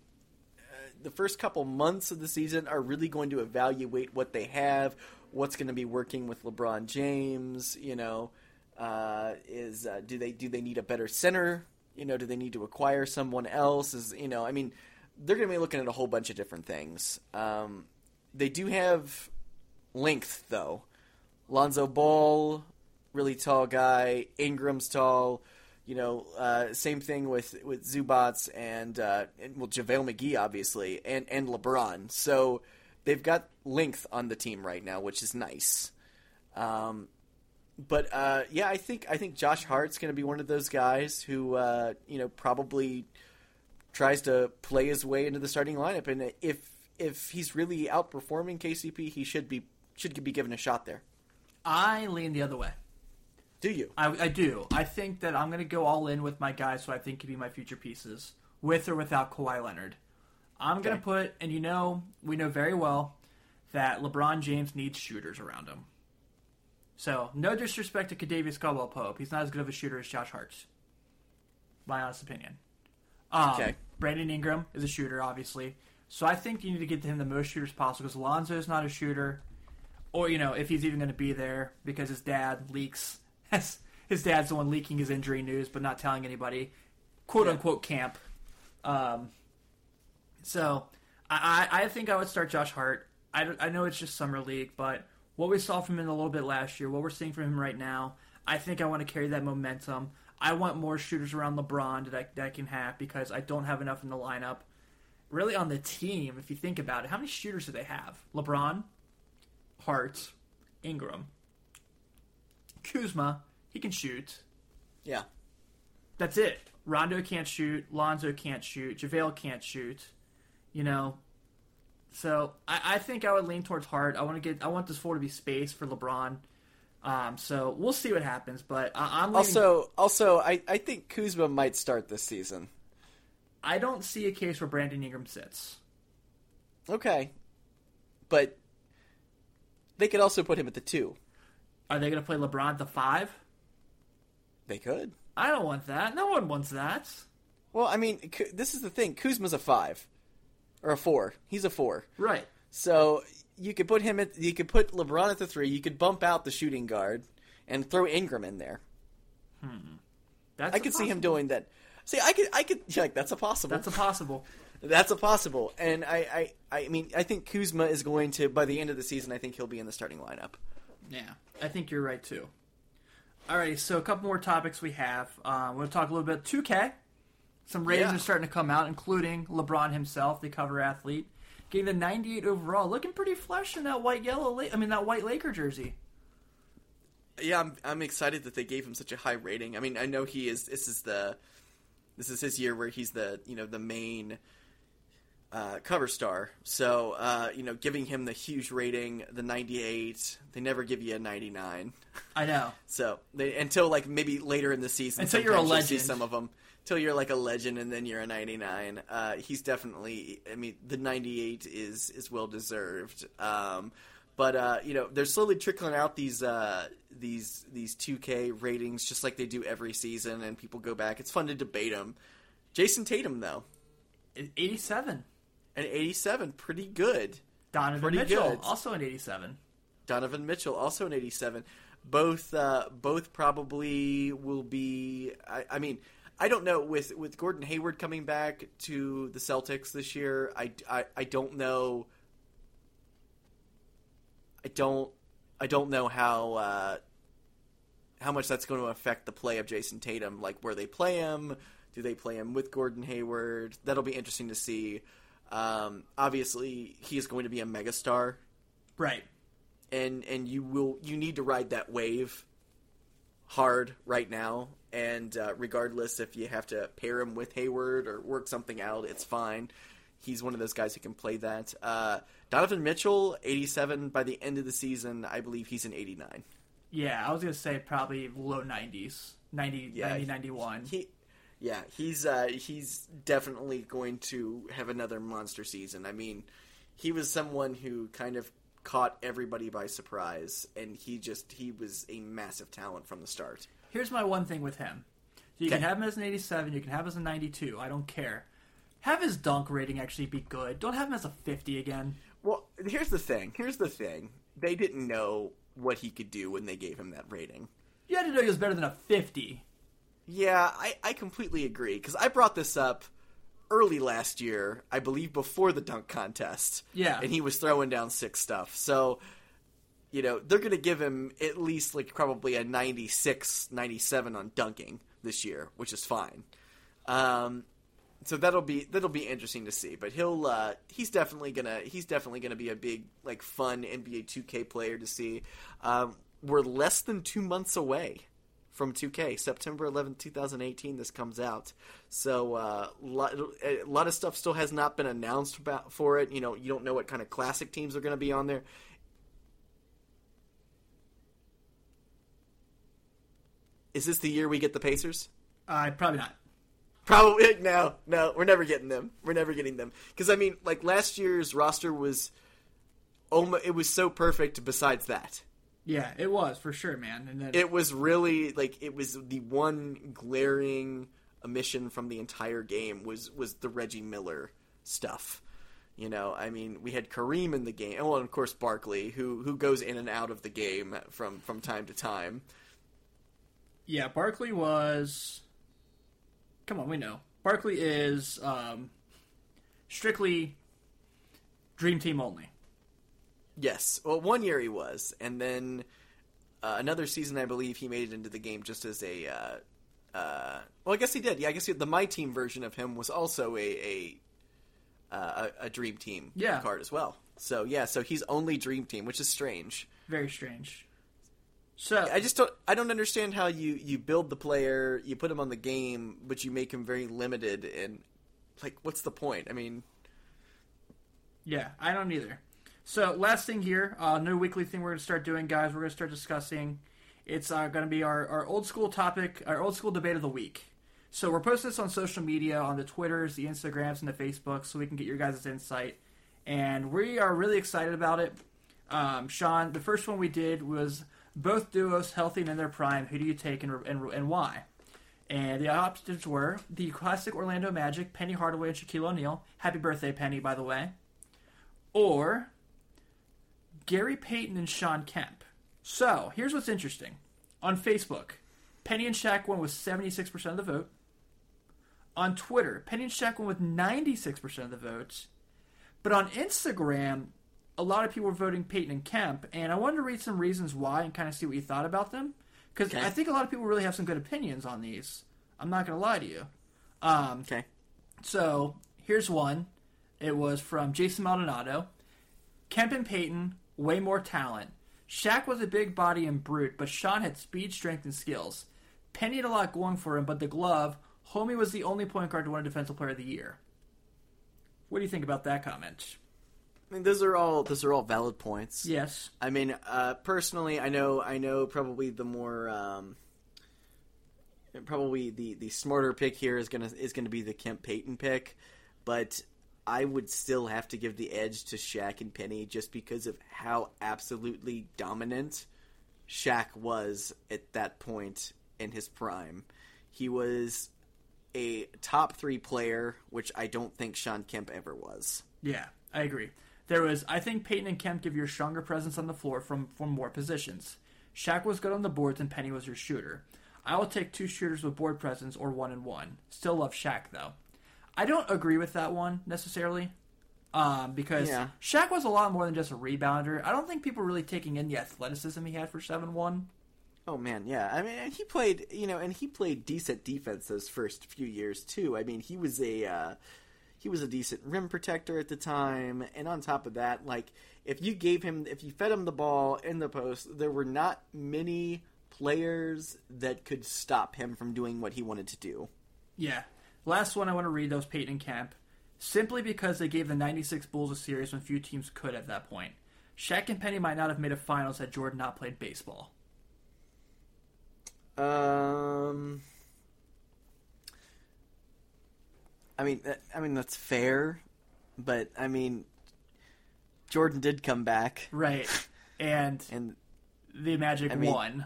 uh, the first couple months of the season are really going to evaluate what they have, what's going to be working with LeBron James, you know. Uh, is uh, do they do they need a better center? You know, do they need to acquire someone else? Is you know, I mean, they're going to be looking at a whole bunch of different things. Um, they do have length though. Lonzo Ball, really tall guy. Ingram's tall. You know, uh, same thing with with Zubac and, uh, and well, JaVale McGee obviously, and and LeBron. So they've got length on the team right now, which is nice. Um, But uh, yeah, I think I think Josh Hart's going to be one of those guys who uh, you know probably tries to play his way into the starting lineup, and if if he's really outperforming K C P, he should be should be given a shot there. I lean the other way. Do you? I, I do. I think that I'm going to go all in with my guys who I think could be my future pieces, with or without Kawhi Leonard. I'm okay. going to put, and you know, we know very well that LeBron James needs shooters around him. So, no disrespect to Kentavious Caldwell-Pope. He's not as good of a shooter as Josh Hart. My honest opinion. Um, okay. Brandon Ingram is a shooter, obviously. So, I think you need to get to him the most shooters possible because Lonzo's not a shooter. Or, you know, if he's even going to be there because his dad leaks. His dad's the one leaking his injury news but not telling anybody. Quote-unquote yeah. camp. Um, so, I, I think I would start Josh Hart. I, I know it's just summer league, but what we saw from him a little bit last year, what we're seeing from him right now, I think I want to carry that momentum. I want more shooters around LeBron that I, that I can have because I don't have enough in the lineup. Really on the team, if you think about it, how many shooters do they have? LeBron, Hart, Ingram, Kuzma, he can shoot. Yeah. That's it. Rondo can't shoot. Lonzo can't shoot. JaVale can't shoot. You know, So I, I think I would lean towards Hart. I want to get. I want this four to be space for LeBron. Um, so we'll see what happens. But I, I'm leaning... also also I, I think Kuzma might start this season. I don't see a case where Brandon Ingram sits. Okay, but they could also put him at the two. Are they going to play LeBron at the five? They could. I don't want that. No one wants that. Well, I mean, this is the thing. Kuzma's a five. Or a four. He's a four. Right. So you could put him at you could put LeBron at the three. You could bump out the shooting guard and throw Ingram in there. Hmm. That's I could see him doing that. See, I could I could like that's a possible. That's a possible. that's a possible. And I, I I mean I think Kuzma is going to by the end of the season I think he'll be in the starting lineup. Yeah. I think you're right too. All right, so a couple more topics we have. Uh, we'll talk a little bit two K. Some ratings yeah. are starting to come out, including LeBron himself, the cover athlete, getting the ninety-eight overall, looking pretty flush in that white yellow. I mean, that white Laker jersey. Yeah, I'm I'm excited that they gave him such a high rating. I mean, I know he is. This is the this is his year where he's the you know the main uh, cover star. So uh, you know, giving him the huge rating, the ninety-eight. They never give you a ninety-nine. I know. So they until like maybe later in the season. Until you're a legend. You see some of them. Till you're like a legend and then you're a ninety-nine. Uh, he's definitely, I mean, the ninety-eight is, is well deserved. Um, but, uh, you know, they're slowly trickling out these, uh, these, these two K ratings just like they do every season and people go back. It's fun to debate them. Jason Tatum, though. An eighty-seven. An eighty-seven. Pretty good. Donovan pretty Mitchell, good. Also an eighty-seven. Donovan Mitchell, also an eighty-seven. Both uh, both probably will be I, – I mean, I don't know. With, with Gordon Hayward coming back to the Celtics this year, I, I, I don't know – I don't I don't know how uh, how much that's going to affect the play of Jason Tatum, like where they play him. Do they play him with Gordon Hayward? That'll be interesting to see. Um, obviously, he is going to be a megastar, right? And and you will you need to ride that wave hard right now. And uh, regardless if you have to pair him with Hayward or work something out, it's fine. He's one of those guys who can play that. Uh, Donovan Mitchell, eighty-seven by the end of the season. I believe he's an eighty-nine. Yeah, I was gonna say probably low nineties, ninety, yeah, ninety, ninety-one. He, Yeah, he's uh, he's definitely going to have another monster season. I mean, he was someone who kind of caught everybody by surprise, and he just he was a massive talent from the start. Here's my one thing with him. You okay. can have him as an eighty-seven, you can have him as a ninety-two, I don't care. Have his dunk rating actually be good. Don't have him as a fifty again. Well, here's the thing. Here's the thing. They didn't know what he could do when they gave him that rating. You had to know he was better than a fifty. Yeah, I, I completely agree, because I brought this up early last year, I believe before the dunk contest. Yeah. And he was throwing down sick stuff. So, you know, they're going to give him at least, like, probably a ninety-six, ninety-seven on dunking this year, which is fine. Um, so that'll be that'll be interesting to see. But he'll uh, he's definitely gonna he's definitely gonna be a big, like, fun N B A two K player to see. Um, we're less than two months away from two K, September eleventh, twenty eighteen, this comes out. So uh, lot, a lot of stuff still has not been announced about, for it. You know, you don't know what kind of classic teams are going to be on there. Is this the year we get the Pacers? Uh, probably not. Probably no, no. We're never getting them. We're never getting them because I mean, like last year's roster was, it was so perfect. Besides that. Yeah, it was, for sure, man. And then it was really, like, it was the one glaring omission from the entire game was, was the Reggie Miller stuff. You know, I mean, we had Kareem in the game. Oh, and, of course, Barkley, who who goes in and out of the game from, from time to time. Yeah, Barkley was... Come on, we know. Barkley is um, strictly Dream Team only. Yes. Well, one year he was, and then uh, another season, I believe, he made it into the game just as a uh, – uh, well, I guess he did. Yeah, I guess he, the My Team version of him was also a a, uh, a Dream Team yeah. card as well. So, yeah, so he's only Dream Team, which is strange. Very strange. So I just don't – I don't understand how you, you build the player, you put him on the game, but you make him very limited, and, like, what's the point? I mean – Yeah, I don't either. So, last thing here, uh, new weekly thing we're going to start doing, guys. We're going to start discussing. It's uh, going to be our, our old school topic, our old school debate of the week. So, we're posting this on social media, on the Twitters, the Instagrams, and the Facebooks, so we can get your guys' insight. And we are really excited about it. Um, Sean, the first one we did was both duos healthy and in their prime. Who do you take and, and, and why? And the options were the classic Orlando Magic, Penny Hardaway, and Shaquille O'Neal. Happy birthday, Penny, by the way. Or Gary Payton and Sean Kemp. So, here's what's interesting. On Facebook, Penny and Shaq won with seventy-six percent of the vote. On Twitter, Penny and Shaq won with ninety-six percent of the votes. But on Instagram, a lot of people were voting Payton and Kemp, and I wanted to read some reasons why and kind of see what you thought about them. Because okay. I think a lot of people really have some good opinions on these. I'm not going to lie to you. Um, okay. So, here's one. It was from Jason Maldonado. Kemp and Payton... way more talent. Shaq was a big body and brute, but Sean had speed, strength, and skills. Penny had a lot going for him, but the glove, Homie was the only point guard to win a Defensive Player of the Year. What do you think about that comment? I mean, those are all those are all valid points. Yes. I mean, uh, personally, I know I know probably the more um, probably the, the smarter pick here is gonna is gonna be the Kemp Payton pick, but I would still have to give the edge to Shaq and Penny just because of how absolutely dominant Shaq was at that point in his prime. He was a top three player, which I don't think Sean Kemp ever was. Yeah, I agree. There was, I think Peyton and Kemp give your stronger presence on the floor from, from more positions. Shaq was good on the boards and Penny was your shooter. I will take two shooters with board presence or one and one. Still love Shaq, though. I don't agree with that one, necessarily, um, because yeah. Shaq was a lot more than just a rebounder. I don't think people were really taking in the athleticism he had for seven one. Oh, man, yeah. I mean, he played, you know, and he played decent defense those first few years, too. I mean, he was a uh, he was a decent rim protector at the time. And on top of that, like, if you gave him, if you fed him the ball in the post, there were not many players that could stop him from doing what he wanted to do. Yeah. Last one I want to read, those Peyton and Kemp, simply because they gave the ninety-six Bulls a series when few teams could at that point. Shaq and Penny might not have made a finals had Jordan not played baseball. Um, I mean, I mean that's fair, but I mean, Jordan did come back, right? And and the Magic I mean, won.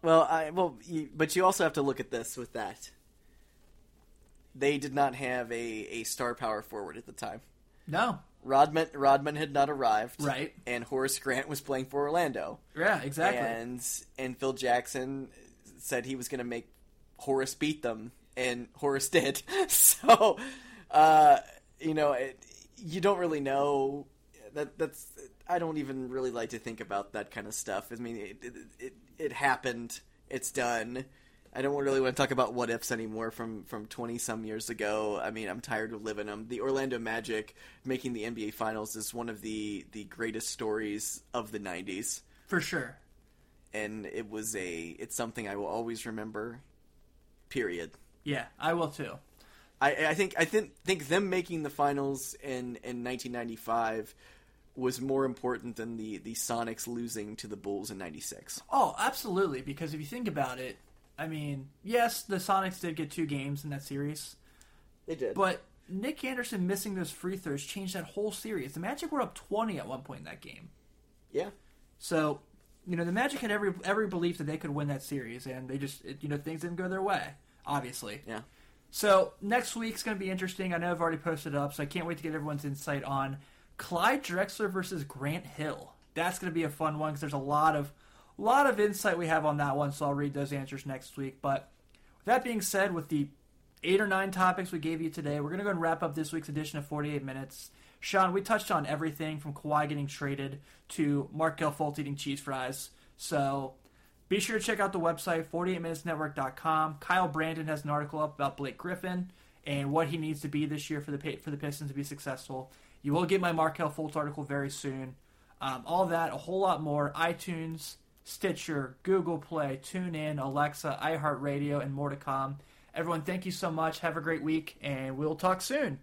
Well, I well, you, but you also have to look at this with that. They did not have a, a star power forward at the time. No, Rodman Rodman had not arrived, right? And Horace Grant was playing for Orlando. Yeah, exactly. And and Phil Jackson said he was going to make Horace beat them, and Horace did. So, uh, you know, it, you don't really know. That that's I don't even really like to think about that kind of stuff. I mean, it it, it, it happened. It's done. I don't really want to talk about what ifs anymore from from twenty some years ago. I mean, I'm tired of living them. The Orlando Magic making the N B A Finals is one of the the greatest stories of the nineties, for sure. And it was a, it's something I will always remember, period. Yeah, I will too. I, I think I think think them making the finals in, in nineteen ninety-five was more important than the, the Sonics losing to the Bulls in ninety-six. Oh, absolutely, because if you think about it, I mean, yes, the Sonics did get two games in that series. They did. But Nick Anderson missing those free throws changed that whole series. The Magic were up twenty at one point in that game. Yeah. So, you know, the Magic had every every belief that they could win that series, and they just, it, you know, things didn't go their way, obviously. Yeah. So next week's going to be interesting. I know I've already posted up, so I can't wait to get everyone's insight on Clyde Drexler versus Grant Hill. That's going to be a fun one because there's a lot of a lot of insight we have on that one, so I'll read those answers next week. But with that being said, with the eight or nine topics we gave you today, we're going to go and wrap up this week's edition of forty-eight minutes. Sean, we touched on everything from Kawhi getting traded to Markelle Fultz eating cheese fries. So be sure to check out the website, forty-eight minutes network dot com. Kyle Brandon has an article up about Blake Griffin and what he needs to be this year for the for the Pistons to be successful. You will get my Markelle Fultz article very soon. Um, all that, a whole lot more, iTunes, Stitcher, Google Play, TuneIn, Alexa, iHeartRadio, and more to come. Everyone, thank you so much. Have a great week, and we'll talk soon.